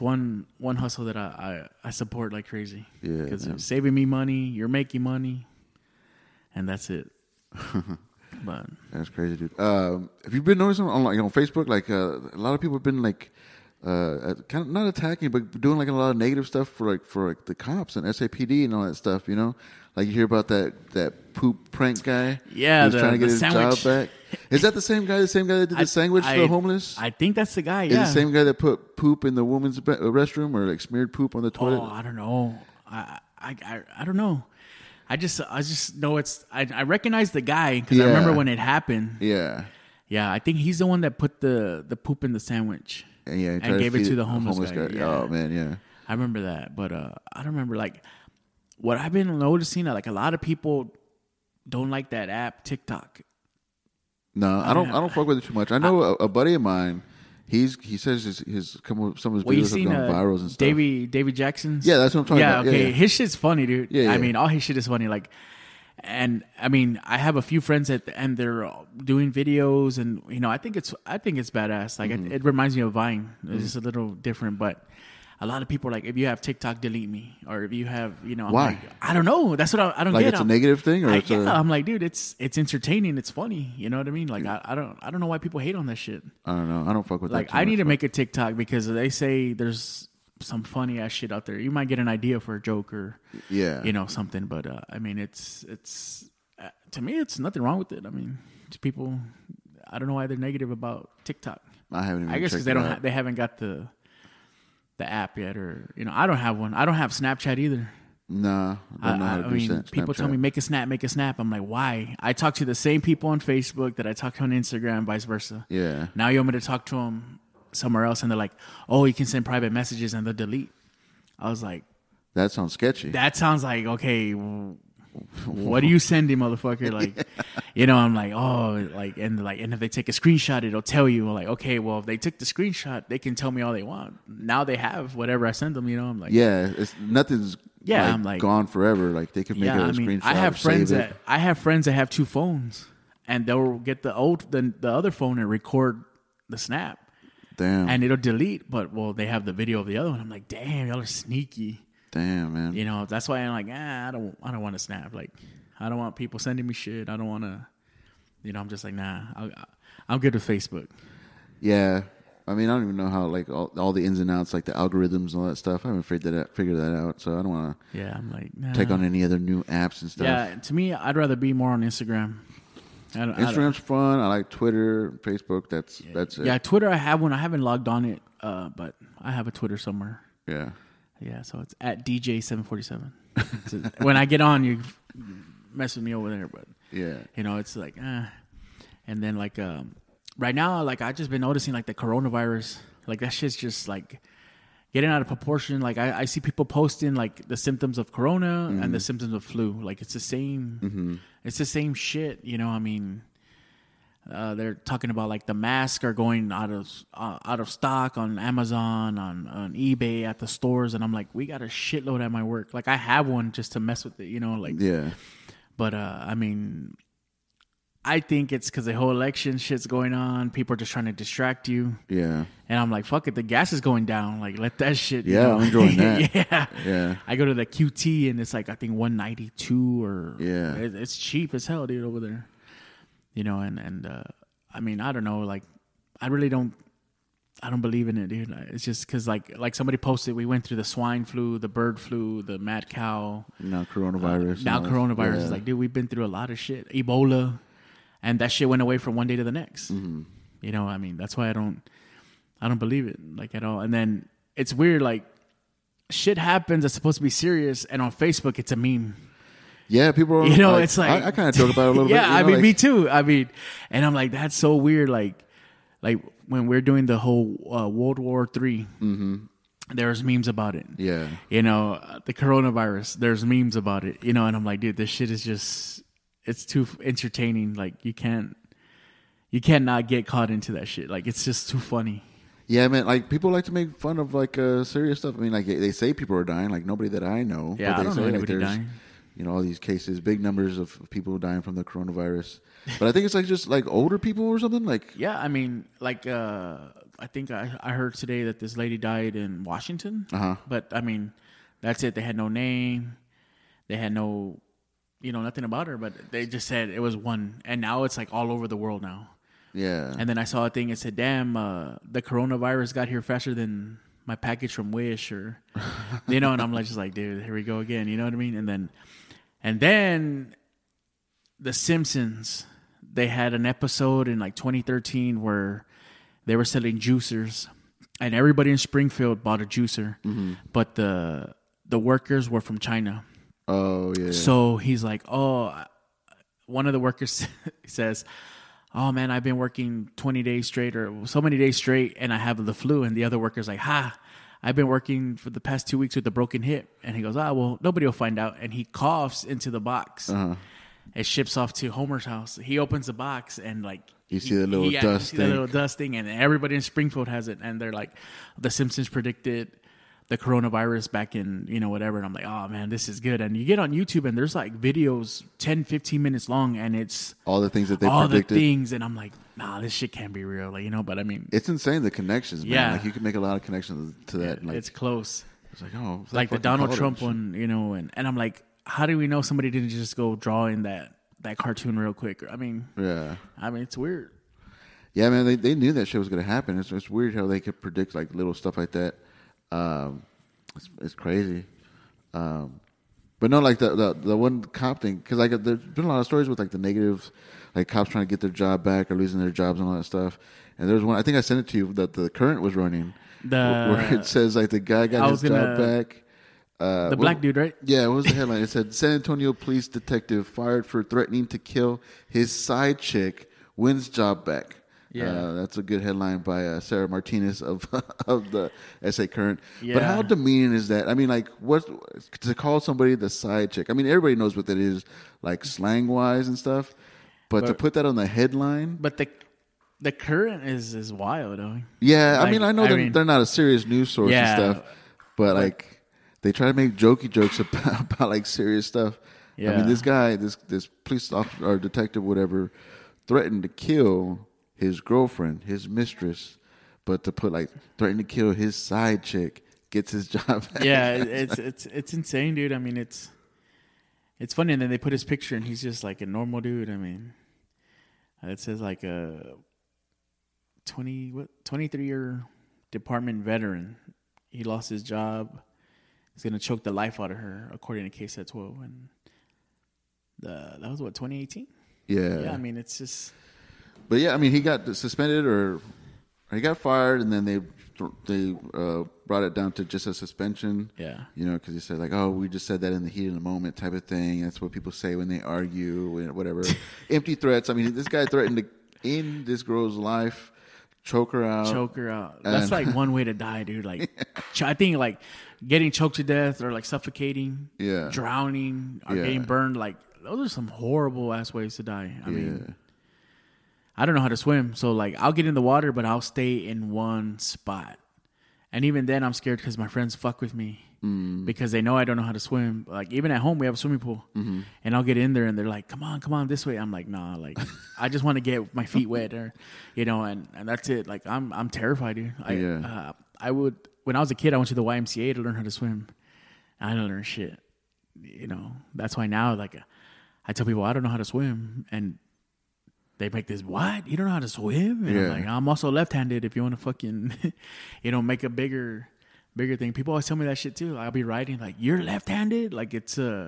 one hustle that I support like crazy. Yeah. Because you're saving me money, you're making money, and that's it. But that's crazy, dude. Have you been noticing on like on Facebook, like a lot of people have been like kind of not attacking, but doing like a lot of negative stuff for the cops and SAPD and all that stuff, you know? Like you hear about that poop prank guy? Yeah, who's trying to get his sandwich job back. Is that the same guy that did the sandwich for the homeless? I think that's the guy, yeah. Is the same guy that put poop in the woman's restroom or like smeared poop on the toilet? Oh, I don't know. I don't know. I just know it's I recognize the guy because I remember when it happened. Yeah. Yeah, I think he's the one that put the poop in the sandwich. Yeah, and gave it to the homeless guy. Yeah. Oh man, yeah. I remember that, but I don't remember like what I've been noticing, like a lot of people don't like that app, TikTok. No, I don't fuck with it too much. I know a buddy of mine. He says some of his videos have gone virals and stuff. Davey Jackson's. Yeah, that's what I'm talking about. Okay. Yeah, his shit's funny, dude. Yeah, I mean, all his shit is funny. Like, and I mean, I have a few friends and they're doing videos, and you know, I think it's badass. Like, it reminds me of Vine. It's just a little different, but. A lot of people are like, if you have TikTok, delete me. Or if you have, you know. Why? Like, I don't know. That's what I don't like get. Like, it's a negative thing? Or I'm like, dude, it's entertaining. It's funny. You know what I mean? Like, yeah. I don't know why people hate on that shit. I don't know. I don't fuck with that. Like, I need to make a TikTok because they say there's some funny-ass shit out there. You might get an idea for a joke or, you know, something. But, I mean, it's to me, it's nothing wrong with it. I mean, people, I don't know why they're negative about TikTok. I haven't even checked it out. I guess because they haven't got the app yet, or you know, I don't have one. I don't have Snapchat either. No, I mean, people tell me make a snap. I'm like, why? I talk to the same people on Facebook that I talk to on Instagram, vice versa. Yeah. Now you want me to talk to them somewhere else, and they're like, oh, you can send private messages, and they'll delete. I was like, that sounds sketchy. That sounds like okay. Well, what are you sending, motherfucker? Like, you know, I'm like, oh, and if they take a screenshot, it'll tell you. I'm like, okay, well, if they took the screenshot, they can tell me all they want. Now they have whatever I send them. You know, I'm like, yeah, nothing's like, I'm like, gone forever. Like they could make a screenshot. I have friends that have 2 phones, and they'll get the other phone and record the snap. Damn. And it'll delete, but well, they have the video of the other one. I'm like, damn, y'all are sneaky. Damn, man. You know, that's why I'm like, I don't want to snap. Like, I don't want people sending me shit. I don't want to, you know, I'm just like, nah, I'm good with Facebook. Yeah. I mean, I don't even know how, like, all the ins and outs, like the algorithms and all that stuff. I haven't figured that out, so I don't want to I'm like, nah. Take on any other new apps and stuff. Yeah, to me, I'd rather be more on Instagram. Instagram's fun. I like Twitter, Facebook. That's it. Yeah, Twitter, I have one. I haven't logged on it, but I have a Twitter somewhere. Yeah. Yeah, so it's at DJ747. When I get on, you mess with me over there, but you know, it's like, and then like right now, like I've just been noticing like the coronavirus, like that shit's just like getting out of proportion. Like I see people posting like the symptoms of corona and the symptoms of flu. Like it's the same, it's the same shit. You know, I mean, they're talking about like the masks are going out of stock on Amazon, on eBay, at the stores, and I'm like, we got a shitload at my work. Like I have one just to mess with it, you know. Like but I mean, I think it's because the whole election shit's going on. People are just trying to distract you. Yeah, and I'm like, fuck it, the gas is going down. Like let that shit. Yeah, you know? I'm enjoying that. Yeah. I go to the QT and it's like I think $192 or it's cheap as hell, dude, over there. You know, and I mean, I don't know, like, I don't believe in it, dude. It's just because, like somebody posted, we went through the swine flu, the bird flu, the mad cow. Now coronavirus. Is like, dude, we've been through a lot of shit. Ebola. And that shit went away from one day to the next. You know, I mean, that's why I don't, I don't believe it, like, at all. And then it's weird, like, shit happens that's supposed to be serious, and on Facebook, it's a meme. Yeah, people are, you know, like, it's like... I kind of joke about it a little bit. Yeah, I mean, like, me too. I mean, and I'm like, that's so weird. Like when we're doing the whole World War III, there's memes about it. Yeah. You know, the coronavirus, there's memes about it. You know, and I'm like, dude, this shit is just... It's too entertaining. Like, you can't not get caught into that shit. Like, it's just too funny. Yeah, man. Like, people like to make fun of, like, serious stuff. I mean, like, they say people are dying. Like, nobody that I know. Yeah, but they don't know anybody dying. You know, all these cases, big numbers of people dying from the coronavirus. But I think it's, like, just, like, older people or something. Like, yeah, I mean, like, I think I heard today that this lady died in Washington. Uh-huh. But, I mean, that's it. They had no name. They had no, you know, nothing about her. But they just said it was one. And now it's, like, all over the world now. Yeah. And then I saw a thing that said, damn, the coronavirus got here faster than my package from Wish, or, you know, and I'm like, just like, dude, here we go again. You know what I mean? And then The Simpsons, they had an episode in like 2013 where they were selling juicers, and everybody in Springfield bought a juicer, but the workers were from China. Oh, yeah. So he's like, oh, one of the workers says, oh, man, I've been working 20 days straight or so many days straight, and I have the flu. And the other worker's like, ha, I've been working for the past 2 weeks with a broken hip. And he goes, ah, well, nobody will find out. And he coughs into the box. Uh-huh. It ships off to Homer's house. He opens the box and, like, you see the little dust thing. You see the little dust thing, and everybody in Springfield has it. And they're like, The Simpsons predicted the coronavirus back in, you know, whatever. And I'm like, oh, man, this is good. And you get on YouTube, and there's, like, videos 10, 15 minutes long, and it's... all the things that they predicted. All the things, and I'm like, nah, this shit can't be real, like, you know, but I mean... It's insane, the connections, man. Yeah. Like, you can make a lot of connections to that. Like, it's close. It's like, oh... It's like the Donald Trump one, you know, and I'm like, how do we know somebody didn't just go draw in that cartoon real quick? I mean... Yeah. I mean, it's weird. Yeah, man, they knew that shit was going to happen. It's weird how they could predict, like, little stuff like that. It's crazy, but no, like the one cop thing, because like there's been a lot of stories with like the negative, like cops trying to get their job back or losing their jobs and all that stuff. And there's one, I think I sent it to you, that the Current was running, where it says like the guy got his job back. The black dude, right? Yeah, what was the headline? It said, San Antonio police detective fired for threatening to kill his side chick wins job back. Yeah, that's a good headline by Sarah Martinez of the SA Current. Yeah. But how demeaning is that? I mean, like, what to call somebody the side chick? I mean, everybody knows what that is, like slang wise and stuff. But to put that on the headline, but the Current is wild, though. Yeah, like, I mean, I know they're not a serious news source and stuff, but like they try to make jokey jokes about like serious stuff. Yeah. I mean, this guy, this police officer or detective, whatever, threatened to kill his girlfriend, his mistress, but to put like threatening to kill his side chick, gets his job back. Yeah, it's insane, dude. I mean, it's funny. And then they put his picture, and he's just like a normal dude. I mean, it says like a 23-year department veteran. He lost his job. He's gonna choke the life out of her, according to Case at 12. And that was what, 2018. Yeah. Yeah. I mean, it's just. But yeah, I mean, he got suspended or he got fired, and then they brought it down to just a suspension. Yeah, you know, because he said like, "Oh, we just said that in the heat of the moment," type of thing. That's what people say when they argue, whatever. Empty threats. I mean, this guy threatened to end this girl's life, choke her out. That's like one way to die, dude. Like, I think like getting choked to death, or like suffocating, drowning, or getting burned. Like, those are some horrible ass ways to die. I mean. I don't know how to swim, so like I'll get in the water, but I'll stay in one spot, and even then I'm scared because my friends fuck with me because they know I don't know how to swim. Like even at home, we have a swimming pool, and I'll get in there, and they're like, "Come on, this way." I'm like, "Nah, like I just want to get my feet wet, or you know," and that's it. Like I'm terrified, dude. I would, when I was a kid, I went to the YMCA to learn how to swim. I don't learn shit, you know. That's why now, like I tell people I don't know how to swim, and they make this, what? You don't know how to swim? And I'm like, I'm also left-handed if you want to fucking, you know, make a bigger thing. People always tell me that shit too. I'll be riding like, you're left-handed? Like it's weird.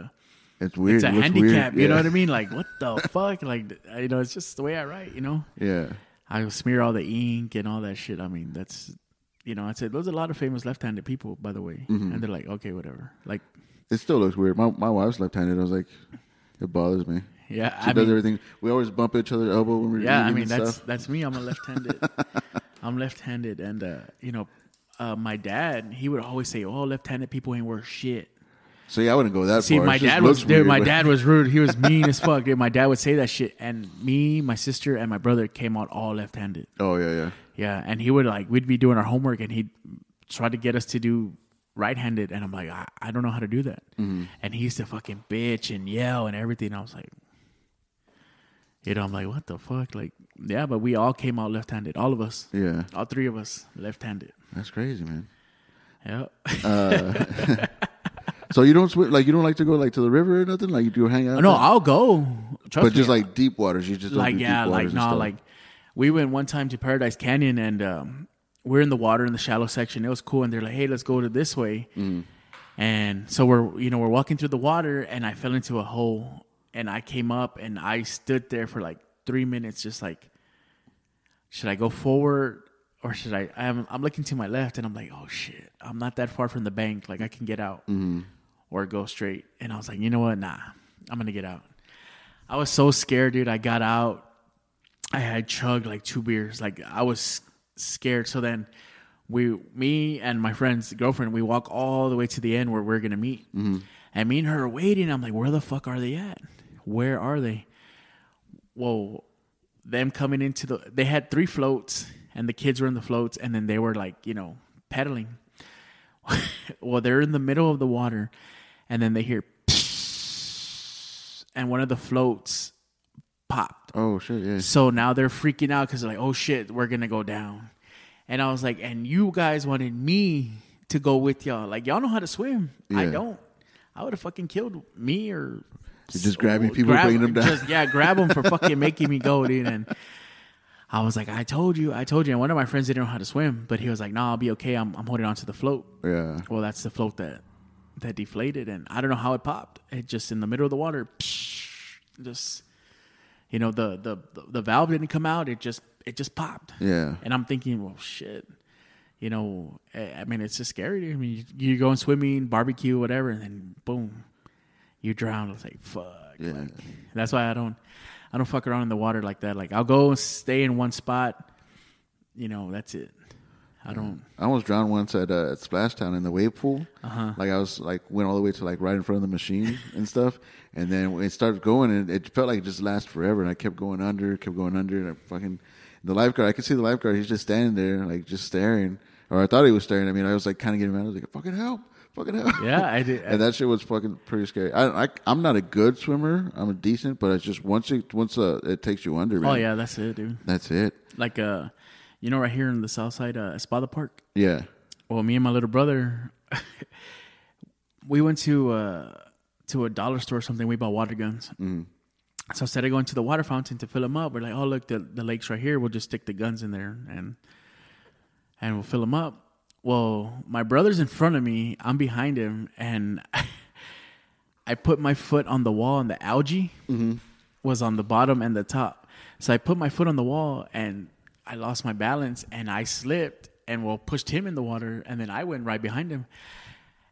It's a handicap. Weird. You know what I mean? Like, what the fuck? Like, you know, it's just the way I write, you know? Yeah. I smear all the ink and all that shit. I mean, that's you know, I said, there's a lot of famous left-handed people, by the way. Mm-hmm. And they're like, okay, whatever. Like, it still looks weird. My wife's left-handed. I was like, it bothers me. Yeah, she does everything. We always bump each other's elbow when we're eating and stuff. That's me. I'm a left-handed. I'm left-handed, and you know, my dad, he would always say, "Oh, left-handed people ain't worth shit." So yeah, I wouldn't go that far. My dad was rude. He was mean as fuck, dude. My dad would say that shit, and me, my sister, and my brother came out all left-handed. Oh yeah. And he would we'd be doing our homework, and he'd try to get us to do right-handed, and I'm like, I don't know how to do that. Mm-hmm. And he used to fucking bitch and yell and everything. I was like, you know, I'm like, what the fuck? Like, yeah, but we all came out left-handed. All of us. Yeah. All three of us left-handed. That's crazy, man. Yeah. So you don't swim, you don't like to go to the river or nothing? Like, do you hang out? No, I'll go. Trust me. Just deep waters. You just don't do deep waters and stuff. We went one time to Paradise Canyon, and we're in the water in the shallow section. It was cool, and they're like, hey, let's go to this way. Mm. And so we're walking through the water, and I fell into a hole. And I came up, and I stood there for 3 minutes, just should I go forward or should I? I'm looking to my left, and I'm like, oh shit, I'm not that far from the bank. I can get out or go straight. And I was like, you know what? Nah, I'm gonna get out. I was so scared, dude. I got out. I had chugged 2 beers. I was scared. So then me and my friend's girlfriend, we walk all the way to the end where we're gonna meet. Mm-hmm. And me and her are waiting. I'm like, where the fuck are they at? Where are they? Well, them coming into they had 3 floats, and the kids were in the floats, and then they were pedaling. Well, they're in the middle of the water, and then they hear, and one of the floats popped. Oh shit! Yeah. So now they're freaking out because they're like, oh shit, we're gonna go down. And I was like, and you guys wanted me to go with y'all. Y'all know how to swim. Yeah. I don't. I would have fucking killed me or. You're just grabbing people, bringing them down. Grab them for fucking making me go, dude. And I was like, I told you. And one of my friends didn't know how to swim, but he was like, nah, I'll be okay. I'm holding on to the float. Yeah. Well, that's the float that deflated, and I don't know how it popped. It just in the middle of the water, just the valve didn't come out. It just popped. Yeah. And I'm thinking, well, shit. I mean, it's just scary, dude. I mean, you're going swimming, barbecue, whatever, and then boom. You drown. I was like, fuck. Yeah. That's why I don't fuck around in the water like that. I'll go and stay in one spot. That's it. I almost drowned once at Splashtown in the wave pool. Uh-huh. I was went all the way to right in front of the machine and stuff. And then it started going, and it felt like it just lasted forever. And I kept going under, and I could see the lifeguard. He's just standing there, just staring. Or I thought he was staring at me. I was kind of getting mad. I was like, fucking help. Fucking hell. Yeah, I did. And that shit was fucking pretty scary. I'm not a good swimmer. I'm a decent, but it's just once it takes you under, man. Oh yeah, that's it, dude. That's it. Right here in the south side, Espada Park. Yeah. Well, me and my little brother, we went to a dollar store or something. We bought water guns. Mm. So instead of going to the water fountain to fill them up, we're like, oh look, the lake's right here. We'll just stick the guns in there and we'll fill them up. Well, my brother's in front of me, I'm behind him, and I put my foot on the wall, and the algae was on the bottom and the top. So I put my foot on the wall, and I lost my balance, and I slipped, and pushed him in the water, and then I went right behind him.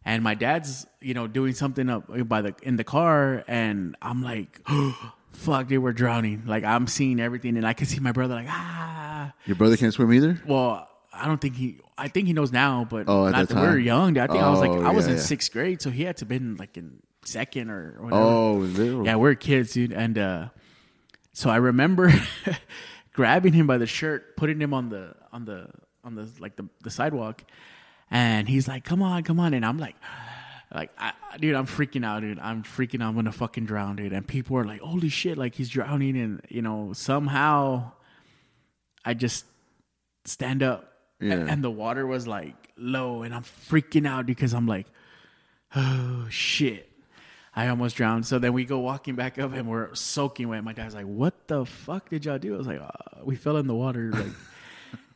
And my dad's, doing something up in the car, and I'm like, oh, fuck, dude, we're drowning. I'm seeing everything, and I can see my brother ah. Your brother can't swim either? Well, I don't think I think he knows now, but not that we were young. I think I was in 6th grade, so he had to have been in 2nd or whatever. Oh, literally. Yeah, we're kids, dude. And so I remember grabbing him by the shirt, putting him on the sidewalk, and he's like, "Come on!" And I'm dude, I'm freaking out, dude. I'm freaking out. I'm gonna fucking drown, dude. And people are like, "Holy shit!" He's drowning, and somehow I just stand up. Yeah. And the water was low, and I'm freaking out because I'm like, oh shit, I almost drowned. So then we go walking back up, and we're soaking wet. My dad's like, what the fuck did y'all do? I was like, we fell in the water.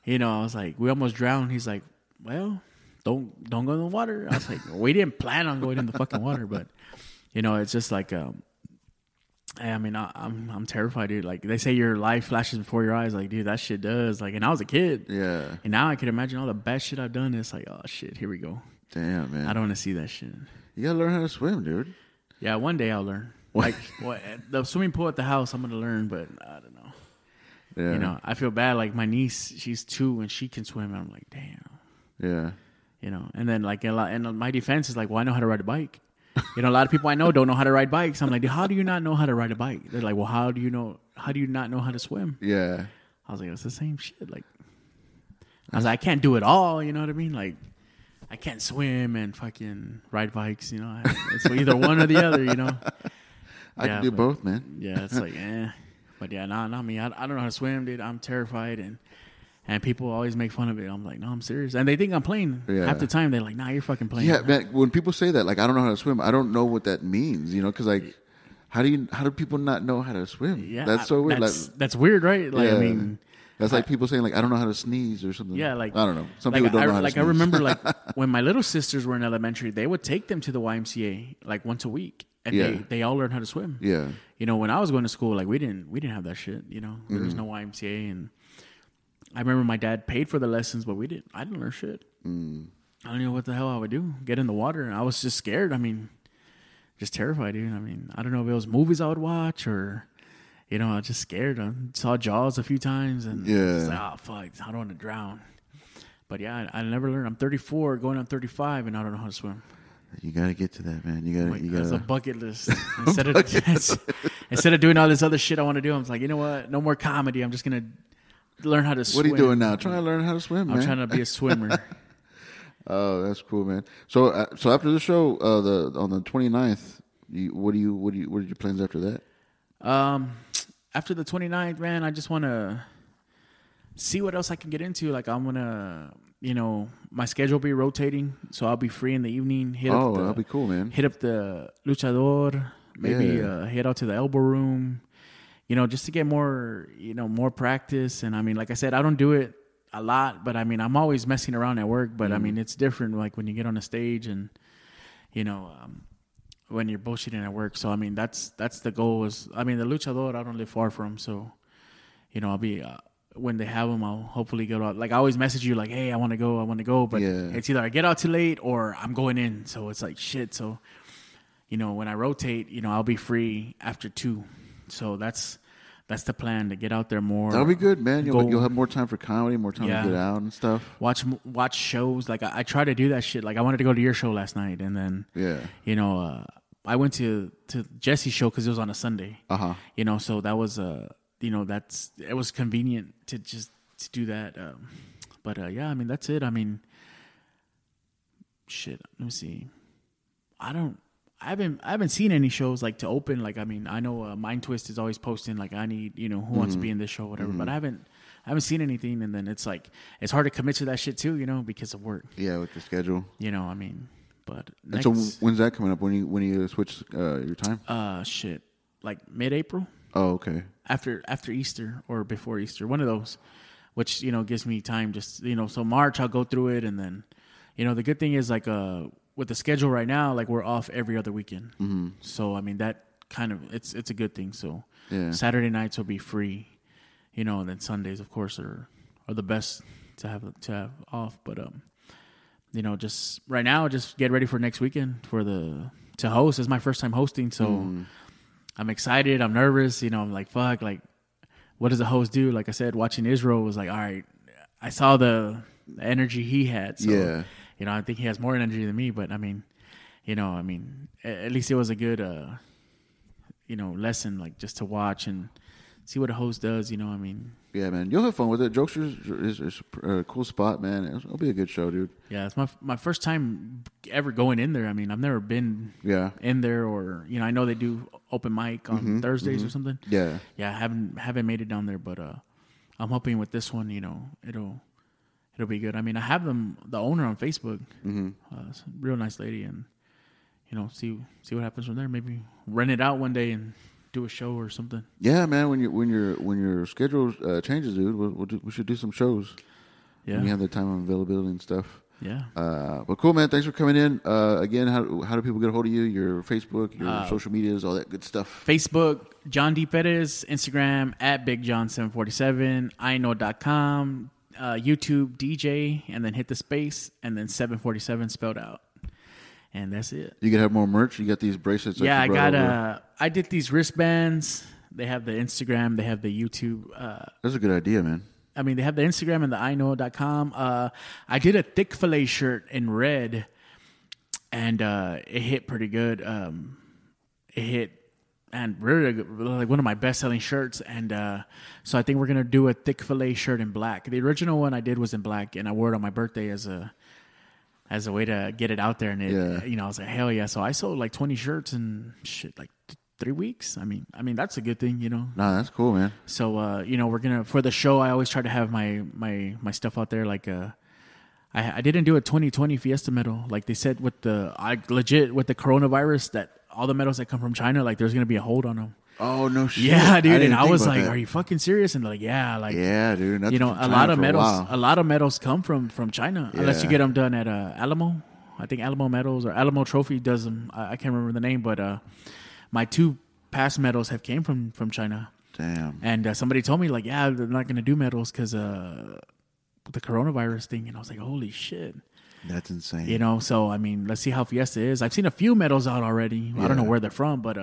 I was like, we almost drowned. He's like, well, don't go in the water. I was like, we didn't plan on going in the fucking water, but it's just I mean, I'm terrified, dude. Like, they say your life flashes before your eyes. Like, dude, that shit does. Like, and I was a kid. Yeah. And now I can imagine all the bad shit I've done. It's like, oh, shit, here we go. Damn, man. I don't want to see that shit. You got to learn how to swim, dude. Yeah, one day I'll learn. Like, well, the swimming pool at the house, I'm going to learn, but I don't know. Yeah. You know, I feel bad. Like, my niece, she's 2 and she can swim. And I'm like, damn. Yeah. You know, and then, like, and my defense is like, well, I know how to ride a bike. You know, a lot of people I know don't know how to ride bikes. I'm like, how do you not know how to ride a bike? They're like, well, how do you not know how to swim? Yeah. I was like, it's the same shit. Like, I was like, I can't do it all. You know what I mean? Like, I can't swim and fucking ride bikes. You know, it's either one or the other. You know, I can do both, man. Yeah, it's like, eh. But yeah, not me. I don't know how to swim, dude. I'm terrified, and people always make fun of it. I'm like, no, I'm serious, and they think I'm playing. Yeah. Half the time, they're like, nah, you're fucking playing. Yeah, man. When people say that, like, I don't know how to swim, I don't know what that means, you know, because like, how do people not know how to swim? Yeah, that's so weird. That's weird, right? Like, yeah. I mean. That's like people saying, like, I don't know how to sneeze or something. Yeah, like... I don't know. Some people don't know how to sneeze. I remember, like, when my little sisters were in elementary, they would take them to the YMCA, like, once a week. And they all learned how to swim. Yeah. You know, when I was going to school, like, we didn't have that shit, you know? Mm-hmm. There was no YMCA. And I remember my dad paid for the lessons, but I didn't learn shit. Mm. I don't know what the hell I would do. Get in the water. And I was just scared. I mean, just terrified, dude. I mean, I don't know if it was movies I would watch or... You know, I was just scared. I saw Jaws a few times, and I was like, oh, fuck, I don't want to drown. But, yeah, I never learned. I'm 34, going on 35, and I don't know how to swim. You got to get to that, man. That's a bucket list. Instead of doing all this other shit I want to do, I was like, you know what? No more comedy. I'm just going to learn how to swim. What are you doing now? Trying to learn how to swim, man. I'm trying to be a swimmer. Oh, that's cool, man. So after the show on the 29th, what are your plans after that? After the 29th, man, I just want to see what else I can get into. Like, I'm going to, you know, my schedule will be rotating, so I'll be free in the evening. That'll be cool, man. Hit up the Luchador, maybe head out to the Elbow Room, you know, just to get more, you know, more practice. And, I mean, like I said, I don't do it a lot, but, I mean, I'm always messing around at work. But, I mean, it's different, like, when you get on a stage and, you know, when you're bullshitting at work. So, I mean, that's the goal is, I mean, the Luchador, I don't live far from. So, you know, I'll be, when they have them, I'll hopefully go out. Like, I always message you like, hey, I want to go. But it's either I get out too late or I'm going in. So it's like, shit. So, you know, when I rotate, you know, I'll be free after 2. So that's the plan, to get out there more. That'll be good, man. You'll have more time for comedy, more time to get out and stuff. Watch shows. Like, I try to do that shit. Like, I wanted to go to your show last night. And then, you know, I went to Jesse's show because it was on a Sunday. Uh-huh. You know, so that was you know, it was convenient to just to do that. Yeah, I mean, that's it. I mean, shit. Let me see. I haven't seen any shows like to open. Like, I mean, I know Mind Twist is always posting like, I need, you know, who wants to be in this show, whatever. Mm-hmm. But I haven't seen anything. And then it's like, it's hard to commit to that shit too, you know, because of work. Yeah, with the schedule. You know, I mean. But next, and so when's that coming up? When you switch your time? Shit, like mid-April. Oh, okay. After Easter or before Easter, one of those, which, you know, gives me time. Just, you know, so March I'll go through it, and then, you know, the good thing is like with the schedule right now, like we're off every other weekend. Mm-hmm. So I mean that kind of it's a good thing. So Saturday nights will be free, you know, and then Sundays of course are the best to have off, but you know, just right now, just get ready for next weekend to host. It's my first time hosting, so I'm excited. I'm nervous. You know, I'm like, fuck, like, what does a host do? Like I said, watching Israel was like, all right, I saw the energy he had. So, you know, I think he has more energy than me. But, I mean, you know, I mean, at least it was a good, you know, lesson, like, just to watch and see what a host does, you know what I mean? Yeah, man. You'll have fun with it. Jokesters is a cool spot, man. It'll be a good show, dude. Yeah, it's my first time ever going in there. I mean, I've never been in there, or, you know, I know they do open mic on Thursdays or something. Yeah. Yeah, I haven't made it down there, but I'm hoping with this one, you know, it'll be good. I mean, I have the owner on Facebook. Mm-hmm. It's a real nice lady, and, you know, see what happens from there. Maybe rent it out one day and do a show or something. Yeah, man. When your schedule changes, dude, we should do some shows. Yeah, when you have the time and availability and stuff. Yeah. But cool, man. Thanks for coming in. Again, how do people get a hold of you? Your Facebook, your social medias, all that good stuff. Facebook, John D. Pettis. Instagram, at BigJohn747. iknow.com. YouTube, DJ, and then hit the space, and then 747 spelled out. And that's it. You can have more merch. You got these bracelets. Yeah, I got I did these wristbands. They have the Instagram. They have the YouTube. That's a good idea, man. I mean, they have the Instagram and the iknow.com. I did a thick fillet shirt in red, and it hit pretty good. It hit and really like one of my best selling shirts. And so I think we're gonna do a thick fillet shirt in black. The original one I did was in black, and I wore it on my birthday as a way to get it out there. And I was like, hell yeah! So I sold like 20 shirts and shit like 3 weeks. I mean that's a good thing, you know. No, that's cool, man. So we're gonna for the show. I always try to have my stuff out there. Like I didn't do a 2020 Fiesta medal. Like they said with the coronavirus that all the medals that come from China, like there's gonna be a hold on them. Oh no shit! Yeah, dude. I was like, "Are you fucking serious?" And they're like, "Yeah, like yeah, dude." That's a lot of medals come from China unless you get them done at Alamo. I think Alamo Medals or Alamo Trophy does them. I can't remember the name, but. My two past medals have came from China. Damn. And somebody told me, like, yeah, they're not going to do medals because the coronavirus thing. And I was like, holy shit. That's insane. You know, so, I mean, let's see how Fiesta is. I've seen a few medals out already. Yeah. I don't know where they're from, but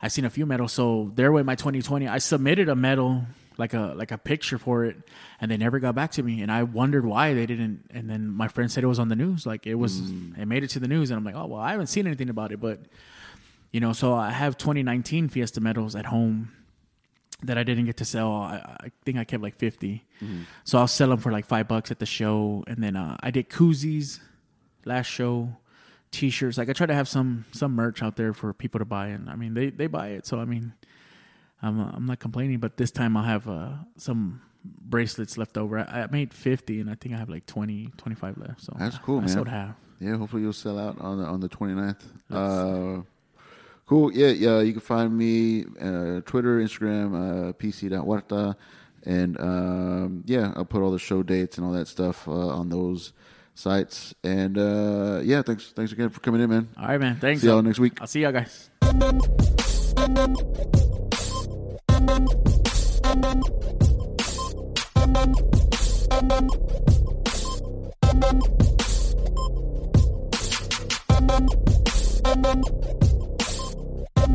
I've seen a few medals. So their way, my 2020, I submitted a medal, like a picture for it, and they never got back to me. And I wondered why they didn't. And then my friend said it was on the news. Like, it was, it made it to the news. And I'm like, oh, well, I haven't seen anything about it, but... You know, so I have 2019 Fiesta medals at home that I didn't get to sell. I think I kept like 50. Mm-hmm. So I'll sell them for like $5 at the show. And then I did koozies last show, T-shirts. Like I try to have some merch out there for people to buy. And I mean, they buy it. So, I mean, I'm not complaining. But this time I'll have some bracelets left over. I made 50 and I think I have like 25 left. So that's cool, man. I sold half. Yeah, hopefully you'll sell out on the 29th. Cool. Yeah. You can find me Twitter, Instagram, pc.huerta. And, I'll put all the show dates and all that stuff on those sites. And, thanks again for coming in, man. All right, man. Thanks. See y'all next week. I'll see y'all, guys.